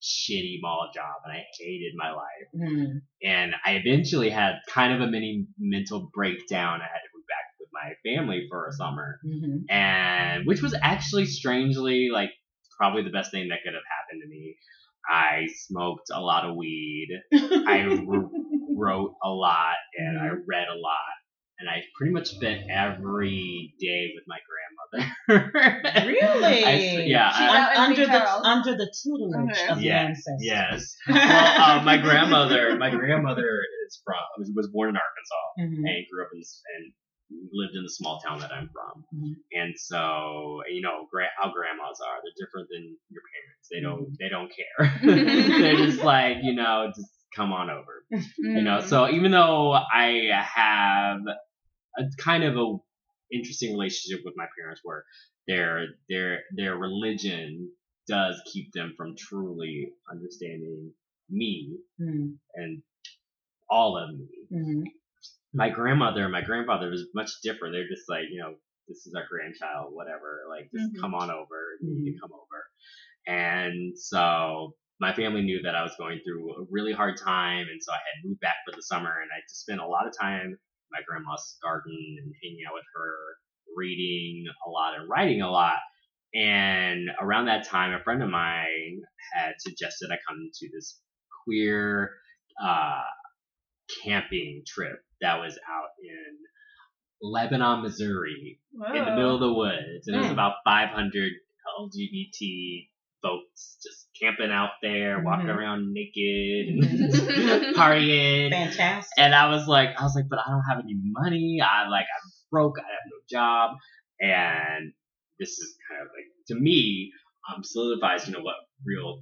shitty mall job and I hated my life. Mm-hmm. And I eventually had kind of a mini mental breakdown. I had to move back with my family for a summer. Mm-hmm. And which was actually strangely like, probably the best thing that could have happened to me. I smoked a lot of weed. I re- wrote a lot and I read a lot. And I pretty much spent every day with my grandmother. Really? I, yeah. I, under, the, under the tutelage okay. of yeah, ancestors. Yes. Well, uh, my grandmother, my grandmother is from, was born in Arkansas mm-hmm. and grew up in, in lived in the small town that I'm from. Mm-hmm. And so, you know, gra- how grandmas are, they're different than your parents. They don't, they don't care. They're just like, you know, just come on over, mm-hmm. you know? So even though I have a kind of a interesting relationship with my parents where their, their, their religion does keep them from truly understanding me mm-hmm. and all of me. Mm-hmm. My grandmother and my grandfather was much different. They're just like, you know, this is our grandchild, whatever. Like, just mm-hmm. come on over. You need to come over. And so my family knew that I was going through a really hard time. And so I had moved back for the summer and I just spent a lot of time in my grandma's garden and hanging out with her, reading a lot and writing a lot. And around that time, a friend of mine had suggested I come to this queer uh, camping trip that was out in Lebanon, Missouri, Whoa. in the middle of the woods. And it was about five hundred L G B T folks just camping out there, mm-hmm. walking around naked and partying. Fantastic. And I was like, I was like, but I don't have any money. I like, I'm broke. I have no job. And this is kind of like, to me, um, solidifies, you know, what real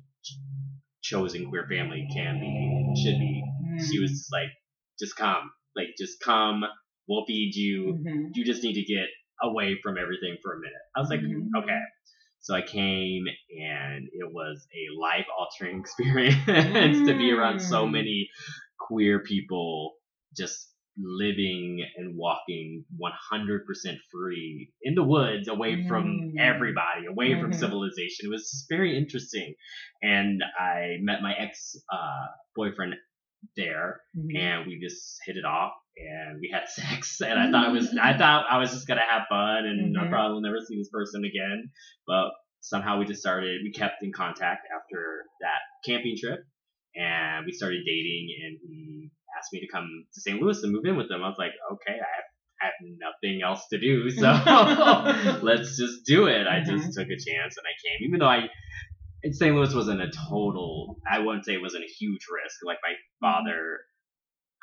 chosen queer family can be, should be. Mm-hmm. She was just like, just come, like, just come, we'll feed you. Mm-hmm. You just need to get away from everything for a minute. I was like, mm-hmm. okay. So I came, and it was a life-altering experience mm. to be around so many queer people just living and walking one hundred percent free in the woods, away mm. from everybody, away mm-hmm. from civilization. It was very interesting. And I met my ex-boyfriend uh, there, mm-hmm. and we just hit it off. And we had sex, and I thought it was, I thought I was just going to have fun, and mm-hmm. I probably will never see this person again. But somehow we just started, we kept in contact after that camping trip, and we started dating, and he asked me to come to Saint Louis and move in with him. I was like, okay, I have, I have nothing else to do, so let's just do it. I mm-hmm. just took a chance, and I came, even though I... And Saint Louis wasn't a total, I wouldn't say it wasn't a huge risk. Like, my father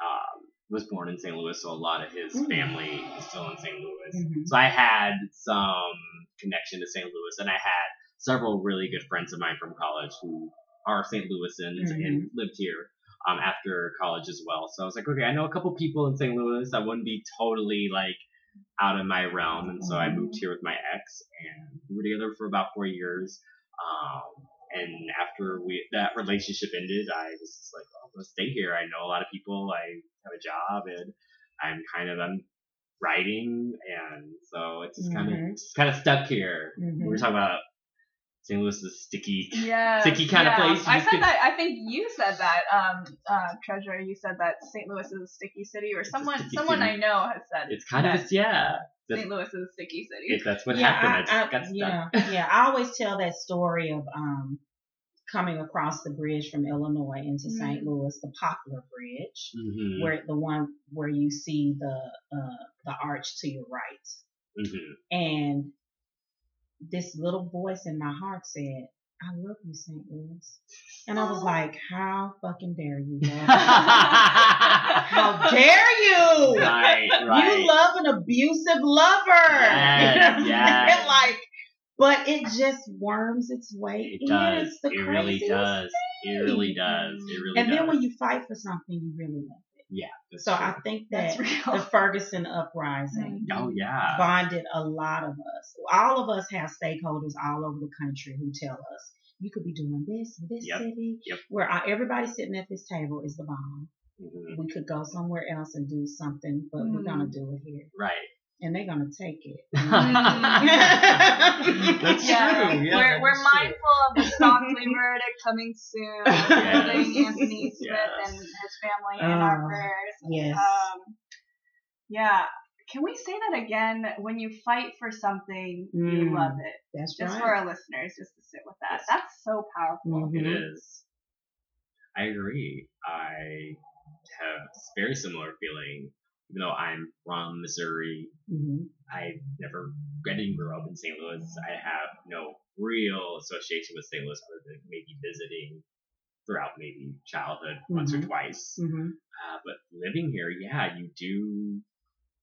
um, was born in Saint Louis, so a lot of his family is still in Saint Louis. Mm-hmm. So I had some connection to Saint Louis, and I had several really good friends of mine from college who are Saint Louisans mm-hmm. and lived here um, after college as well. So I was like, okay, I know a couple people in Saint Louis. I wouldn't be totally, like, out of my realm. And so I moved here with my ex, and we were together for about four years. Um, and after we that relationship ended, I was just like, oh, let's stay here. I know a lot of people. I have a job, and I'm kind of I'm writing, and so it's just mm-hmm. kind of just kind of stuck here. Mm-hmm. We were talking about Saint Louis is a sticky, yes, sticky kind yeah. of place. You I said could... that. I think you said that, um, uh, Treasure. You said that Saint Louis is a sticky city, or it's someone someone city. I know has said it's kind of yeah. Saint Louis is a sticky city. If that's what yeah, happened, I, I, I got stuck. Yeah, yeah, I always tell that story of um, coming across the bridge from Illinois into mm-hmm. Saint Louis, the Poplar Bridge, mm-hmm. where the one where you see the uh, the arch to your right. Mm-hmm. And this little voice in my heart said, I love you, Saint Louis. And I was like, how fucking dare you? How dare you? Right, right. You love an abusive lover. Yes, you know yes. Like, but it just worms its way it in. Does. It's the it really does. Thing. It really does. It really and does. And then when you fight for something, you really love it. Yeah. So true. I think that the Ferguson uprising oh, yeah. bonded a lot of us. All of us have stakeholders all over the country who tell us, you could be doing this in this yep. city, yep. where our, everybody sitting at this table is the bomb. Mm-hmm. We could go somewhere else and do something, but mm-hmm. we're going to do it here. Right. And they're going to take it. That's yeah. true. Yeah, we're we're mindful true. Of the Stockley verdict coming soon, including yes. Anthony Smith yes. and his family in uh, our prayers. Yes. Um, yeah. Can we say that again? When you fight for something, mm, you love it. That's just right. Just for our listeners, just to sit with that. Yes. That's so powerful. Mm-hmm. It is. I agree. I have a very similar feeling. Even though I'm from Missouri, mm-hmm. I never, I didn't grow up in Saint Louis. I have no real association with Saint Louis other than maybe visiting throughout maybe childhood mm-hmm. once or twice. Mm-hmm. Uh, but living here, yeah, you do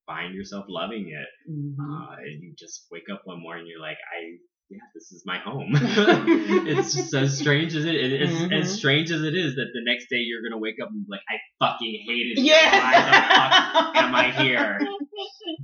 find yourself loving it. Mm-hmm. Uh, and you just wake up one morning, you're like, I, yeah, this is my home. It's just as strange as it is. Mm-hmm. As strange as it is that the next day you're going to wake up and be like, I fucking hated it. Yes. Why the fuck am I here?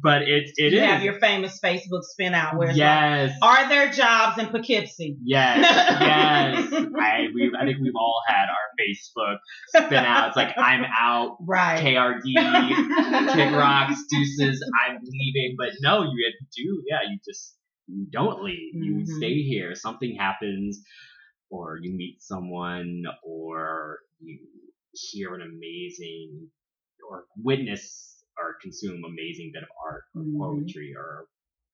But it, it you is. You have your famous Facebook spin out where it's yes. like, are there jobs in Poughkeepsie? Yes. Yes. I, we, I think we've all had our Facebook spin out. It's like, I'm out. Right. K R D, Kid Rocks, Deuces, I'm leaving. But no, you do. Yeah, you just. You don't leave. You mm-hmm. stay here. Something happens, or you meet someone, or you hear an amazing, or witness or consume amazing bit of art, or mm-hmm. poetry, or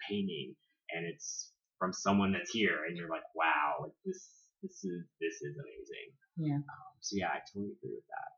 painting, and it's from someone that's here, and you're like, wow, this this is this is amazing. Yeah. Um, so yeah, I totally agree with that.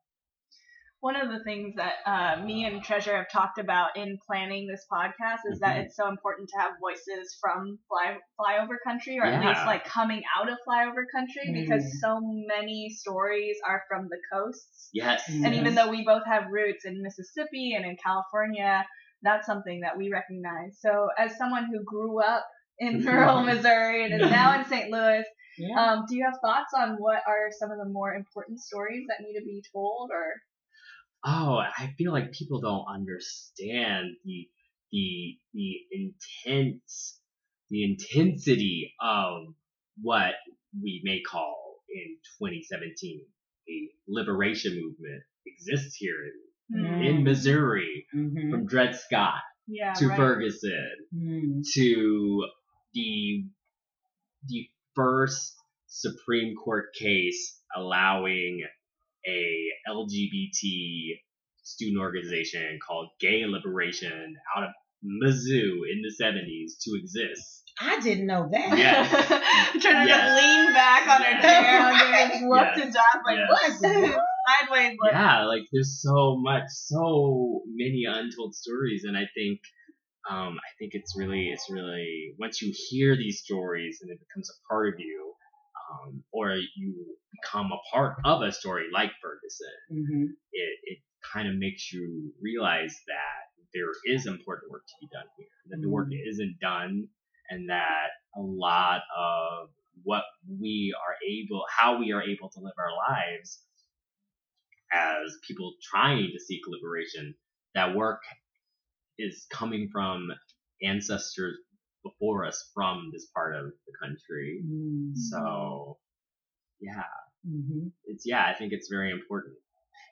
One of the things that uh, me and Treasure have talked about in planning this podcast is mm-hmm. that it's so important to have voices from fly, flyover country, or yeah. at least like coming out of flyover country, mm. because so many stories are from the coasts. Yes. yes. And even though we both have roots in Mississippi and in California, that's something that we recognize. So as someone who grew up in rural Missouri and is now in Saint Louis, yeah. um, do you have thoughts on what are some of the more important stories that need to be told, or... Oh, I feel like people don't understand the the the intense the intensity of what we may call in twenty seventeen a liberation movement exists here in, mm. in Missouri, mm-hmm. from Dred Scott yeah, to right. Ferguson mm. to the the first Supreme Court case allowing a L G B T student organization called Gay Liberation out of Mizzou in the seventies to exist. I didn't know that. Yes. Trying to yes. just lean back on yes. her chair and just look to John like, yes. what? Sideways look. Yeah, like there's so much, so many untold stories, and I think um, I think it's really, it's really, once you hear these stories and it becomes a part of you, um, or you become a part of a story like Ferguson, mm-hmm. it, it kind of makes you realize that there is important work to be done here, that mm-hmm. the work isn't done, and that a lot of what we are able, how we are able to live our lives as people trying to seek liberation, that work is coming from ancestors before us from this part of the country. Mm-hmm. So, yeah, mm-hmm. it's, yeah, I think it's very important.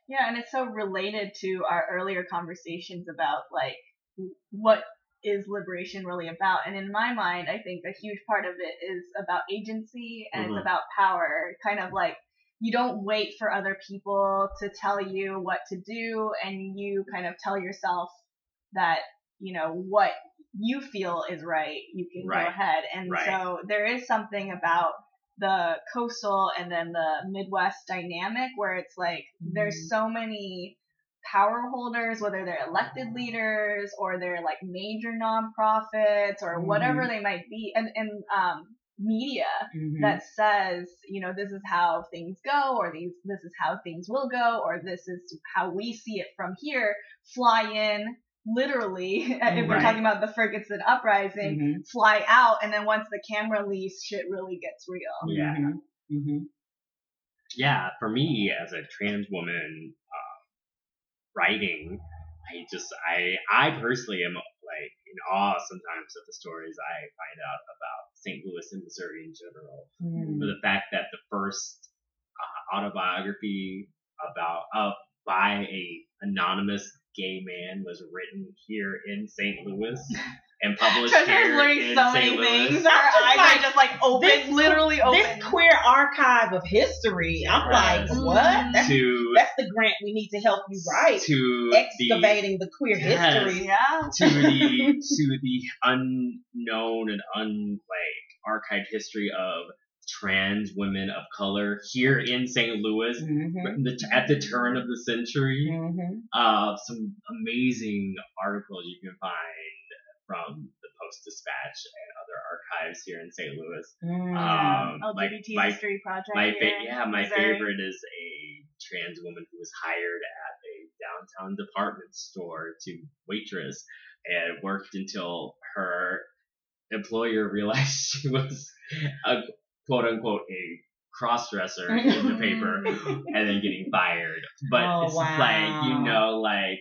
Yeah, and it's so related to our earlier conversations about, like, what is liberation really about? And in my mind, I think a huge part of it is about agency and mm-hmm. it's about power. Kind of like you don't wait for other people to tell you what to do, and you kind of tell yourself that, you know, what you feel is right, you can right. go ahead. And right. so there is something about the coastal and then the Midwest dynamic where it's like mm-hmm. there's so many power holders, whether they're elected leaders or they're like major nonprofits or mm-hmm. whatever they might be, and, and um media mm-hmm. that says, you know, this is how things go, or these this is how things will go, or this is how we see it from here, fly in literally, if right. we're talking about the Ferguson uprising, mm-hmm. fly out, and then once the camera leaves, shit really gets real. Yeah. Mm-hmm. Mm-hmm. Yeah, for me, as a trans woman uh, writing, I just, I I personally am, like, in awe sometimes of the stories I find out about Saint Louis and Missouri in general. Mm. For the fact that the first uh, autobiography about, uh, by a anonymous gay man was written here in Saint Louis and published here in so Saint Louis. Things. Our eyes like, are just like open, this, literally open. This queer archive of history. I'm right. like, what? That's, to, that's the grant we need to help you write. To excavating the, the queer yes, history. Yeah. To the to the unknown and un like archived history of trans women of color here in Saint Louis mm-hmm. the, at the turn of the century. Mm-hmm. Uh, some amazing articles you can find from the Post-Dispatch and other archives here in Saint Louis. Mm-hmm. Um, L G B T my, History my, Project. My fa- yeah, my Missouri. favorite is a trans woman who was hired at a downtown department store to waitress and worked until her employer realized she was a quote unquote a cross-dresser in the paper and then getting fired. But oh, it's wow. like, you know, like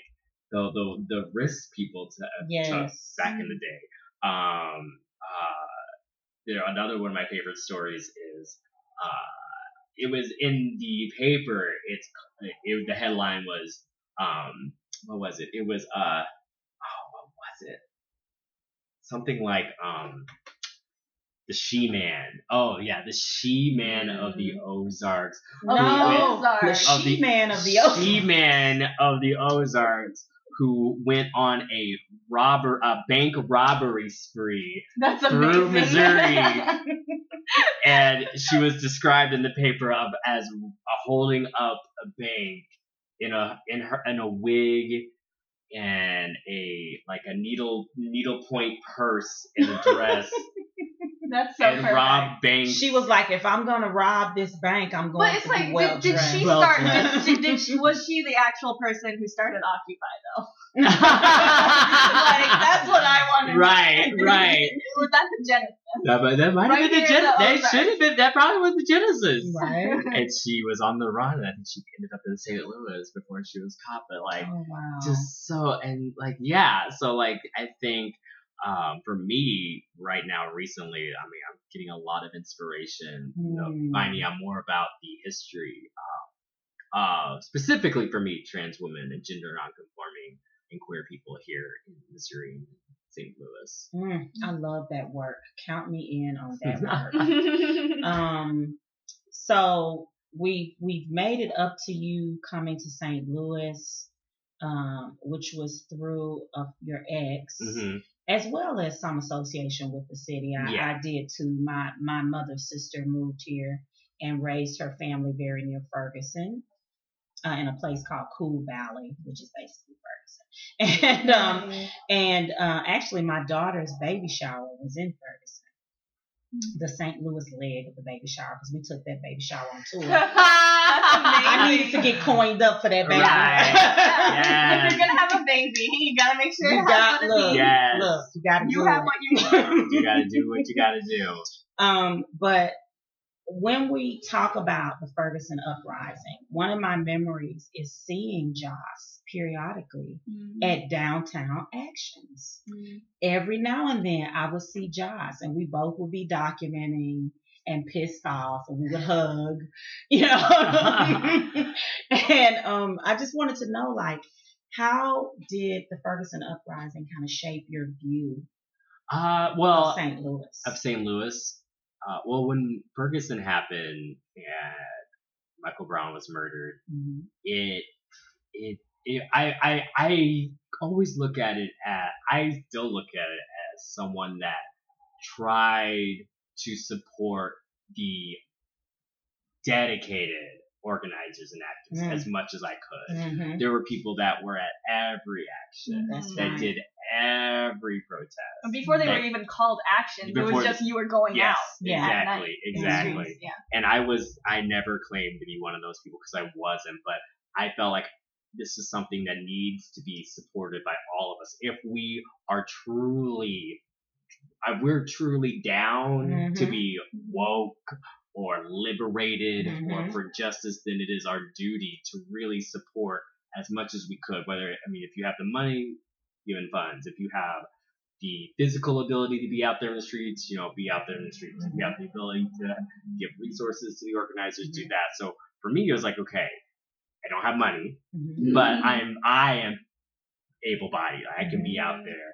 the the the risk people to yes. took back in the day. Um uh you know, another one of my favorite stories is uh it was in the paper, it's it, the headline was um what was it? It was uh oh what was it? Something like um the She-Man. Oh, yeah. The She-Man of the Ozarks. Oh, no. Ozarks. The She-Man of the Ozarks. She-Man of the Ozarks, who went on a robber, a bank robbery spree That's through amazing. Missouri. And she was described in the paper of as holding up a bank in a in her in a wig and a like a needle needlepoint purse in a dress. That's so. And perfect. Rob banks. She was like, "If I'm gonna rob this bank, I'm going." But it's to like, be well did, did she well start? Did, did she, was she the actual person who started Occupy though? Like that's what I wanted. Right, to right. Was that the genesis? That, that might right have been the genesis. That right. should have been. That probably was the genesis. Right. And she was on the run, and I think she ended up in Saint Louis before she was caught. But like, oh, wow. just so and like, yeah. So like, I think. Um, for me right now, recently, I mean, I'm getting a lot of inspiration, you know, mm. finding out more about the history, uh, uh, specifically for me, trans women and gender nonconforming and queer people here in Missouri and Saint Louis. Mm, I love that work. Count me in on that work. um, so we we've made it up to you coming to Saint Louis, um, which was through uh, your ex. Mm-hmm. As well as some association with the city. I, yeah. I did too. My my mother's sister moved here and raised her family very near Ferguson uh, in a place called Cool Valley, which is basically Ferguson. And um mm-hmm. and uh, actually my daughter's baby shower was in Ferguson, mm-hmm. the Saint Louis leg of the baby shower, because we took that baby shower on tour. I needed to get coined up for that baby. Right. Yeah. If you're gonna have a baby, you gotta make sure you it got, has look, yes. look, you gotta you do have it. What you need. You gotta do what you gotta do. Um, but when we talk about the Ferguson uprising, one of my memories is seeing Joss periodically mm-hmm. at downtown actions. Mm-hmm. Every now and then, I would see Joss, and we both would be documenting. And pissed off, and we would hug, you know. and um, I just wanted to know, like, how did the Ferguson uprising kind of shape your view? Uh, well, of Saint Louis. Of Saint Louis. Uh, well, when Ferguson happened and Michael Brown was murdered, mm-hmm. it, it, it, I, I, I always look at it as, I still look at it as someone that tried. To support the dedicated organizers and activists mm. as much as I could. Mm-hmm. There were people that were at every action, mm-hmm. that did every protest. And before they that, were even called action, it was just you were going yes, out. Yeah, exactly, that, exactly. Streets, yeah. And I was, I never claimed to be one of those people because I wasn't, but I felt like this is something that needs to be supported by all of us. If we are truly we're truly down mm-hmm. to be woke or liberated mm-hmm. or for justice, then it is our duty to really support as much as we could. Whether, I mean, if you have the money, given funds, if you have the physical ability to be out there in the streets, you know, be out there in the streets, mm-hmm. if you have the ability to give resources to the organizers, mm-hmm. do that. So for me, it was like, okay, I don't have money, mm-hmm. but I'm, I am able-bodied. I can mm-hmm. be out there.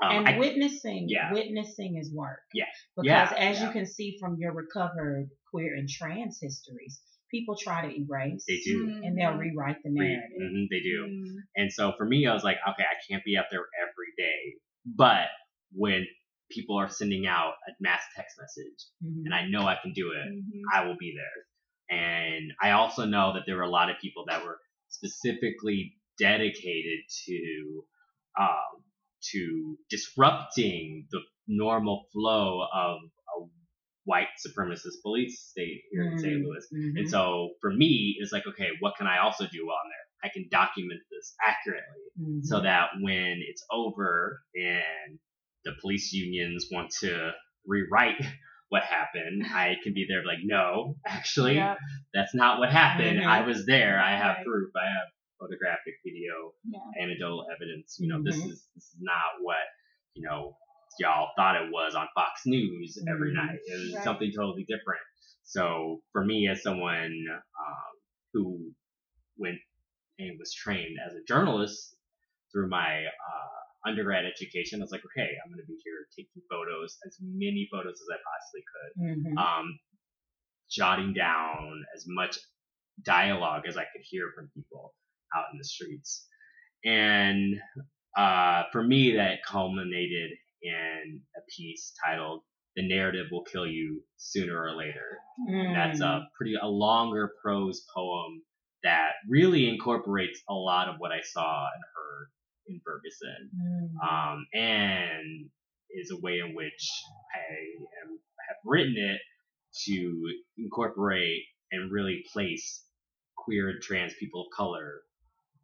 Um, and I, witnessing, yeah. witnessing is work. Yeah. Because yeah. as yeah. you can see from your recovered queer and trans histories, people try to erase. They do. And they'll rewrite the narrative. Mm-hmm, they do. Mm-hmm. And so for me, I was like, okay, I can't be out there every day. But when people are sending out a mass text message mm-hmm. and I know I can do it, mm-hmm. I will be there. And I also know that there were a lot of people that were specifically dedicated to, um, to disrupting the normal flow of a white supremacist police state here mm-hmm. in Saint Louis. Mm-hmm. And so for me, it's like, okay, what can I also do on there? I can document this accurately mm-hmm. so that when it's over and the police unions want to rewrite what happened, I can be there like, no, actually, yeah. that's not what happened. Mm-hmm. I was there. I have right. proof. I have photographic video, yeah. anecdotal evidence, you know, mm-hmm. this is this is not what, you know, y'all thought it was on Fox News mm-hmm. every night. It was right. something totally different. So for me as someone um, who went and was trained as a journalist through my uh, undergrad education, I was like, okay, I'm going to be here taking photos, as many photos as I possibly could, mm-hmm. um, jotting down as much dialogue as I could hear from people out in the streets. And uh, for me, that culminated in a piece titled The Narrative Will Kill You Sooner or Later. Mm. That's a pretty, a longer prose poem that really incorporates a lot of what I saw and heard in Ferguson. Mm. Um, and is a way in which I am, have written it to incorporate and really place queer and trans people of color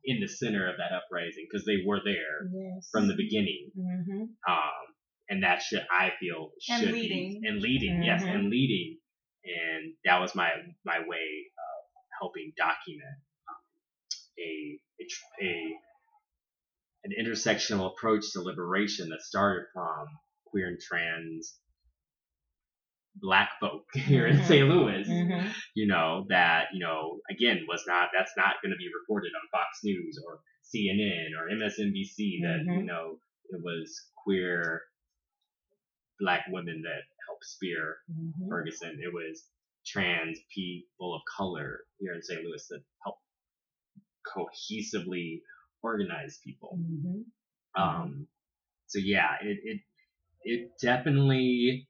in the center of that uprising, because they were there yes. from the beginning. Mm-hmm. Um, and that should, I feel, should and leading. be. And leading, mm-hmm. yes, and leading. And that was my my way of helping document um, a, a, a an intersectional approach to liberation that started from queer and trans Black folk here in mm-hmm. Saint Louis, mm-hmm. you know, that, you know, again, was not, that's not going to be reported on Fox News or C N N or M S N B C, that, mm-hmm. you know, it was queer Black women that helped spear mm-hmm. Ferguson. It was trans people of color here in Saint Louis that helped cohesively organize people. Mm-hmm. Um, so yeah, it, it, it definitely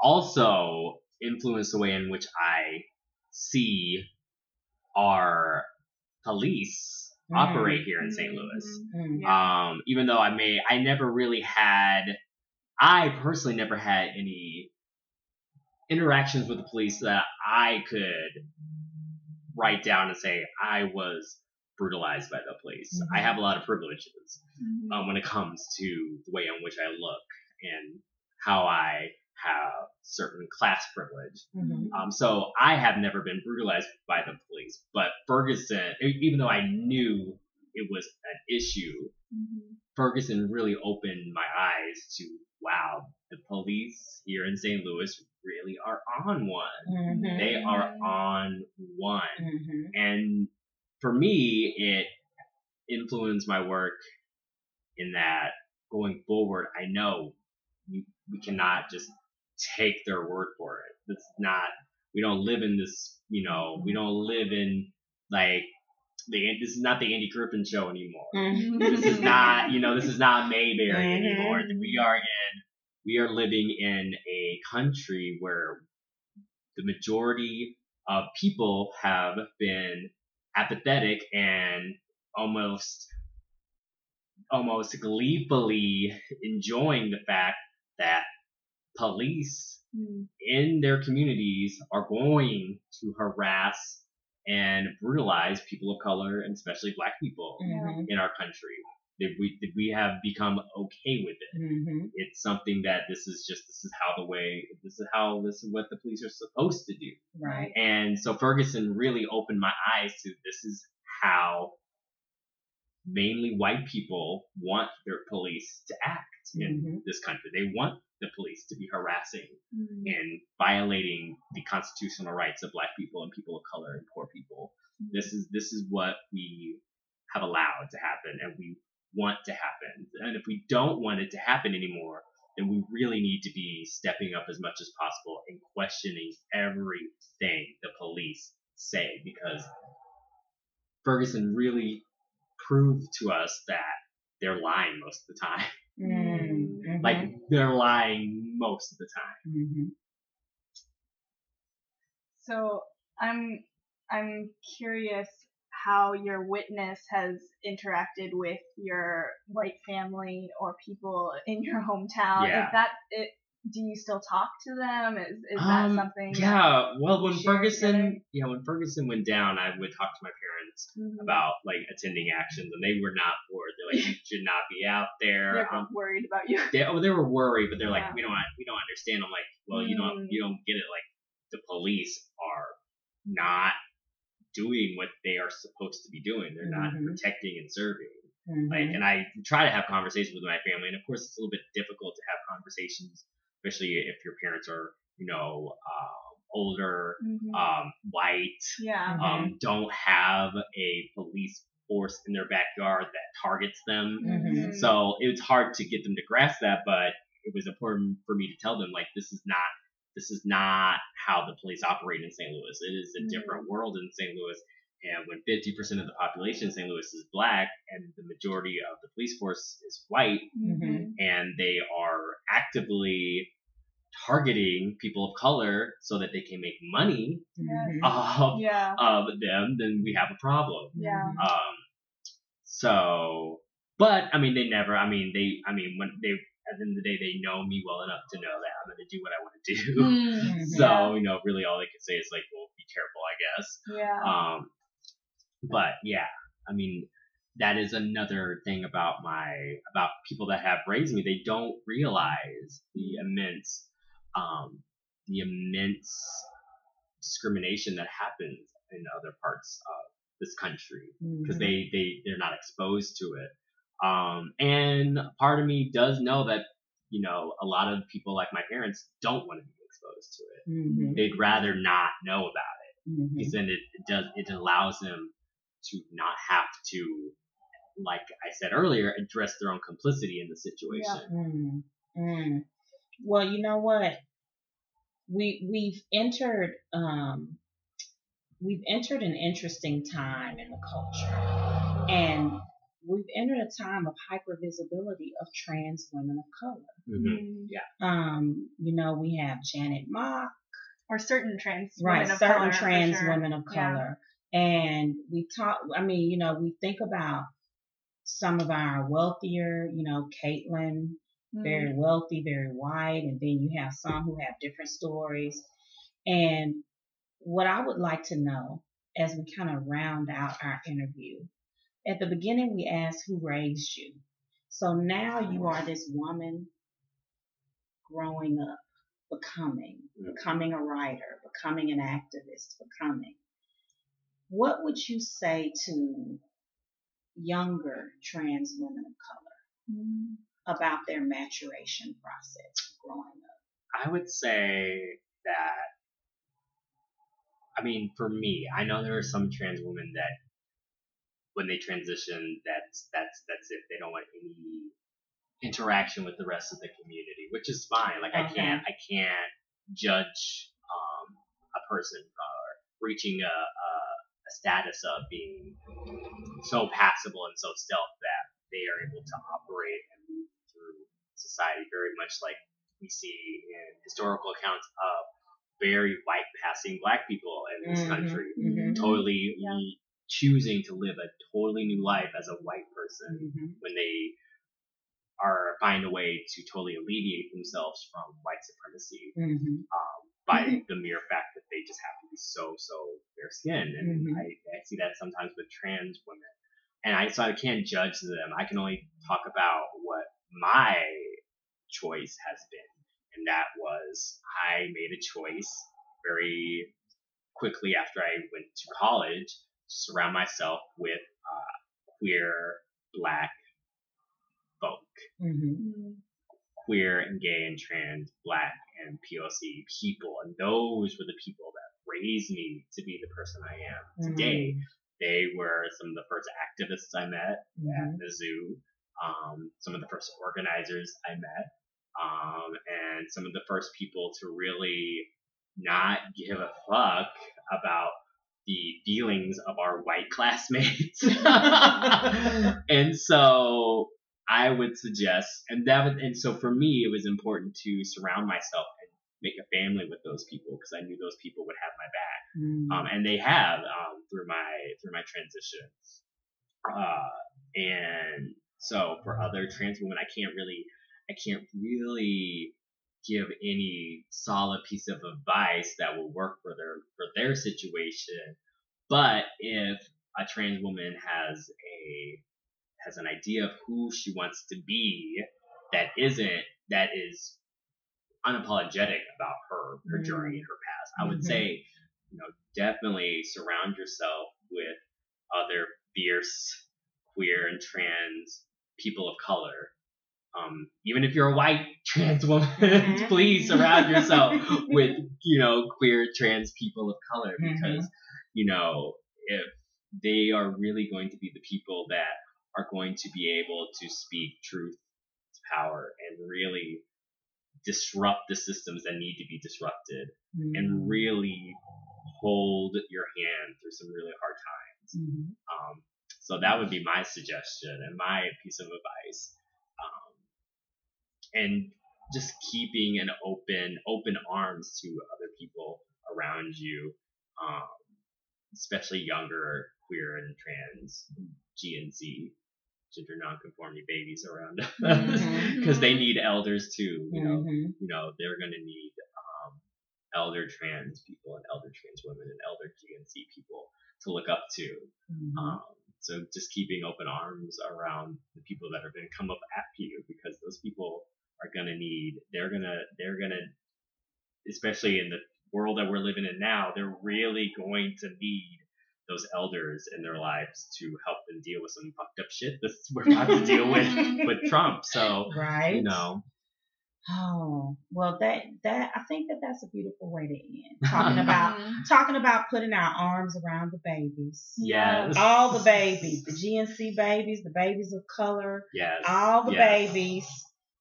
also influenced the way in which I see our police mm. operate here in Saint Louis. Mm, yeah. Um, even though I may, I never really had, I personally never had any interactions with the police that I could write down and say I was brutalized by the police. Mm-hmm. I have a lot of privileges mm-hmm. um, when it comes to the way in which I look and how I have certain class privilege. Mm-hmm. Um, so I have never been brutalized by the police, but Ferguson, even though I knew it was an issue, mm-hmm. Ferguson really opened my eyes to, wow, the police here in Saint Louis really are on one. Mm-hmm. They are on one. Mm-hmm. And for me, it influenced my work in that going forward, I know you, we cannot just take their word for it. That's not, we don't live in this, you know, we don't live in like the, this is not the Andy Griffin show anymore. Mm-hmm. This is not, you know, this is not Mayberry mm-hmm. anymore. We are in, we are living in a country where the majority of people have been apathetic and almost, almost gleefully enjoying the fact that police mm. in their communities are going to harass and brutalize people of color, and especially Black people mm-hmm. in our country. That we that we have become okay with it. Mm-hmm. It's something that this is just this is how the way this is how this is what the police are supposed to do. Right. And so Ferguson really opened my eyes to this is how mainly white people want their police to act in mm-hmm. this country. They want the police to be harassing mm-hmm. and violating the constitutional rights of Black people and people of color and poor people. Mm-hmm. This is this is what we have allowed to happen and we want to happen. And if we don't want it to happen anymore, then we really need to be stepping up as much as possible and questioning everything the police say, because Ferguson really proved to us that they're lying most of the time. Mm-hmm. Like they're lying most of the time. Mm-hmm. So I'm I'm curious how your witness has interacted with your white family or people in your hometown. Yeah. Is that it, do you still talk to them? Is is um, that something? Yeah. Well, when Ferguson, together? yeah, when Ferguson went down, I would talk to my parents mm-hmm. about like attending actions, and they were not for it. They're like, you should not be out there. They're um, worried about you. They, oh, they were worried, but they're yeah. like, we don't, we don't understand. I'm like, well, mm-hmm. you don't, you don't get it. Like, the police are not doing what they are supposed to be doing. They're mm-hmm. not protecting and serving. Mm-hmm. Like, and I try to have conversations with my family, and of course, it's a little bit difficult to have conversations, especially if your parents are, you know, um, older, mm-hmm. um, white, yeah. mm-hmm. um, don't have a police force in their backyard that targets them. Mm-hmm. So it's hard to get them to grasp that, but it was important for me to tell them, like, this is not, this is not how the police operate in Saint Louis. It is a mm-hmm. different world in Saint Louis. And when fifty percent of the population in Saint Louis is Black and the majority of the police force is white, mm-hmm. and they are actively targeting people of color so that they can make money mm-hmm. of, yeah. of them, then we have a problem. Yeah. Um. So, but I mean, they never, I mean, they, I mean, when they, at the end of the day, they know me well enough to know that I'm going to do what I want to do. Mm, so, yeah. you know, really all they can say is like, well, be careful, I guess. Yeah. Um, but yeah, I mean, that is another thing about my, about people that have raised me. They don't realize the immense, um, the immense discrimination that happens in other parts of this country because mm-hmm. they, they, they're not exposed to it. Um, and part of me does know that, you know, a lot of people like my parents don't want to be exposed to it. Mm-hmm. They'd rather not know about it mm-hmm. because then it, it does, it allows them to not have to, like I said earlier, address their own complicity in the situation. Yeah. Mm-hmm. Mm-hmm. Well, you know what? We, we've entered, um, we've entered an interesting time in the culture, and we've entered a time of hypervisibility of trans women of color. Mm-hmm. Yeah. Um, you know, we have Janet Mock. Or certain trans right, women of certain color. Certain trans sure. women of color. Yeah. And we talk, I mean, you know, we think about some of our wealthier, you know, Caitlyn, mm-hmm. very wealthy, very white. And then you have some who have different stories. And what I would like to know as we kind of round out our interview, at the beginning, we asked who raised you. So now you are this woman growing up, becoming, becoming a writer, becoming an activist, becoming. What would you say to younger trans women of color mm-hmm. about their maturation process growing up? I would say that, I mean, for me, I know there are some trans women that when they transition, that's that's that's it. They don't want any interaction with the rest of the community, which is fine. Like okay. I can't I can't judge um, a person for reaching a, a a status of being so passable and so stealth that they are able to operate and move through society very much like we see in historical accounts of very white passing black people in this mm-hmm. country, mm-hmm. totally. Yeah. Le- choosing to live a totally new life as a white person mm-hmm. when they are find a way to totally alleviate themselves from white supremacy mm-hmm. um, by mm-hmm. the mere fact that they just happen to be so, so fair skinned. And mm-hmm. I, I see that sometimes with trans women. And I, so I can't judge them. I can only talk about what my choice has been. And that was, I made a choice very quickly after I went to college surround myself with uh, queer black folk, mm-hmm. queer and gay and trans black and P O C people, and those were the people that raised me to be the person I am mm-hmm. today. They were some of the first activists I met mm-hmm. at the zoo, um, some of the first organizers I met, um, and some of the first people to really not give a fuck about the feelings of our white classmates. And so I would suggest, and that was, and so for me, it was important to surround myself and make a family with those people because I knew those people would have my back. Mm. Um, and they have um, through my, through my transition. Uh, and so for other trans women, I can't really, I can't really give any solid piece of advice that will work for their for their situation. But if a trans woman has a has an idea of who she wants to be that isn't that is unapologetic about her her mm-hmm. journey and her past, I would mm-hmm. say, you know, definitely surround yourself with other fierce queer and trans people of color. Um, even if you're a white trans woman, mm-hmm. please surround yourself with, you know, queer trans people of color because, mm-hmm. you know, if they are really going to be the people that are going to be able to speak truth to power and really disrupt the systems that need to be disrupted mm-hmm. and really hold your hand through some really hard times. Mm-hmm. Um, so that would be my suggestion and my piece of advice. And just keeping an open, open arms to other people around you, um, especially younger, queer and trans, G and Z gender nonconforming babies around us because mm-hmm. they need elders too. You know, mm-hmm. you know they're going to need um, elder trans people and elder trans women and elder G N C people to look up to. Mm-hmm. Um, so just keeping open arms around the people that are going to come up after you, because those people are going to need. They're gonna. They're gonna. Especially in the world that we're living in now, they're really going to need those elders in their lives to help them deal with some fucked up shit that we're about to deal with with Trump. So, right. you know. Oh, well, that, that, I think that that's a beautiful way to end. Talking about, talking about putting our arms around the babies. Yes. All the babies, the G N C babies, the babies of color. Yes. All the yes. babies.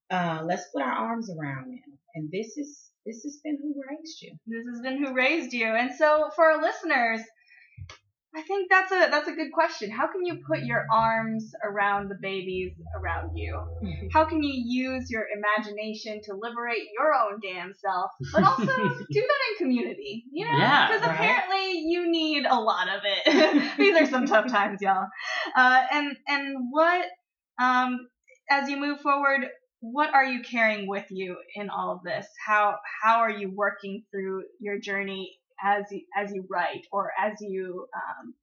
Uh, let's put our arms around them. And this is, This has been Who Raised You. This has been Who Raised You. And so for our listeners, I think that's a that's a good question. How can you put your arms around the babies around you? Mm-hmm. How can you use your imagination to liberate your own damn self, but also do that in community? You know, because yeah, right? apparently you need a lot of it. These are some tough times, y'all. Uh, and and what um, as you move forward, what are you carrying with you in all of this? How how are you working through your journey as you, as you write, or as you um,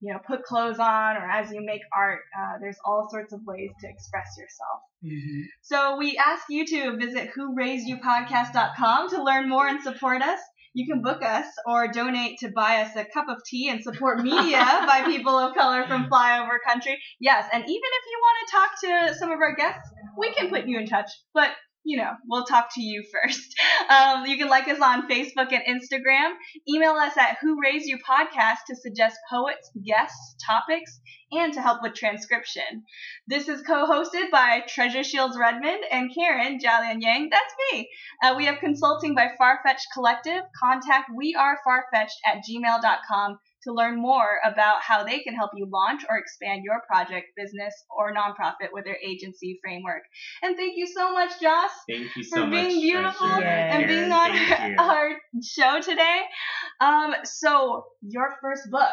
you know put clothes on, or as you make art? Uh, there's all sorts of ways to express yourself. Mm-hmm. So we ask you to visit who raised you podcast dot com to learn more and support us. You can book us or donate to buy us a cup of tea and support media by people of color from flyover country. Yes, and even if you want to talk to some of our guests, we can put you in touch, but, you know, we'll talk to you first. Um, you can like us on Facebook and Instagram. Email us at Who Raised You Podcast to suggest poets, guests, topics, and to help with transcription. This is co-hosted by Treasure Shields Redmond and Karen Jia Lian Yang. That's me. Uh, we have consulting by Farfetch Collective. Contact wearefarfetched at gmail dot com to learn more about how they can help you launch or expand your project, business, or nonprofit with their agency framework. And thank you so much, Joss. Thank you so for being much, beautiful Treasure. And being on our, our show today. Um, so your first book,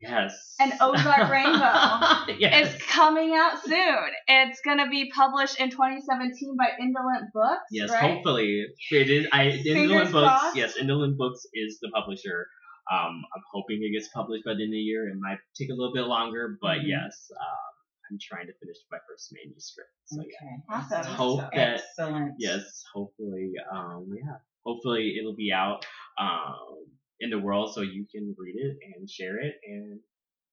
yes, An Ozark Rainbow, yes. is coming out soon. It's gonna be published in twenty seventeen by Indolent Books. Yes, right? Hopefully it is. I, Indolent Books. Crossed. Yes, Indolent Books is the publisher. Um, I'm hoping it gets published by the end of the year. It might take a little bit longer, but mm-hmm. yes, um, I'm trying to finish my first manuscript. So, okay, yeah. awesome. Let's hope so that excellent. Yes, hopefully, um, yeah, hopefully it'll be out um, in the world so you can read it and share it and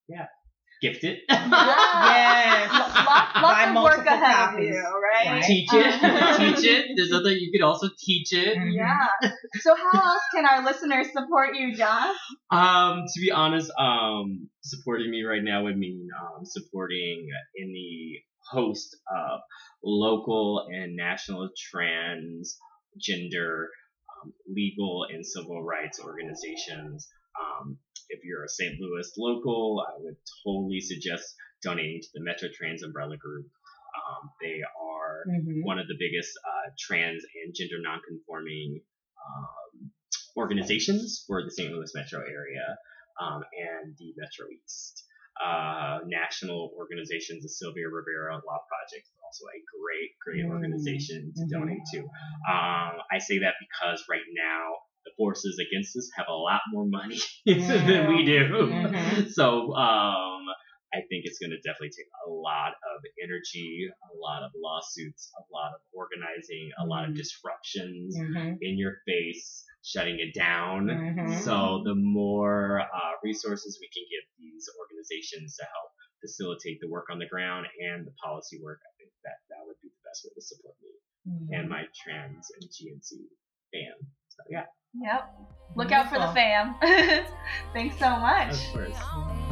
yeah, gift it. yes, lots, lots of work ahead of you, right? right? Teach it, um, teach it. There's other you could also teach it. Yeah. So how else can our listeners support you, Josh? Um, to be honest, um, supporting me right now would mean um, supporting any host of local and national trans, gender, um, legal, and civil rights organizations. Um, if you're a Saint Louis local, I would totally suggest donating to the Metro Trans Umbrella Group. Um, they are mm-hmm. one of the biggest uh, trans and gender nonconforming um, organizations for the Saint Louis metro area um, and the Metro East. Uh, national organizations, the Sylvia Rivera Law Project, is also a great, great organization mm-hmm. to donate to. Um, I say that because right now, the forces against us have a lot more money yeah. than we do. Mm-hmm. So um, I think it's going to definitely take a lot of energy, a lot of lawsuits, a lot of organizing, a lot of disruptions mm-hmm. in your face, shutting it down. Mm-hmm. So the more uh, resources we can give these organizations to help facilitate the work on the ground and the policy work, I think that that would be the best way to support me mm-hmm. and my trans and G N C fam. So yeah. Yep. Look out for the fam. Thanks so much. Of course.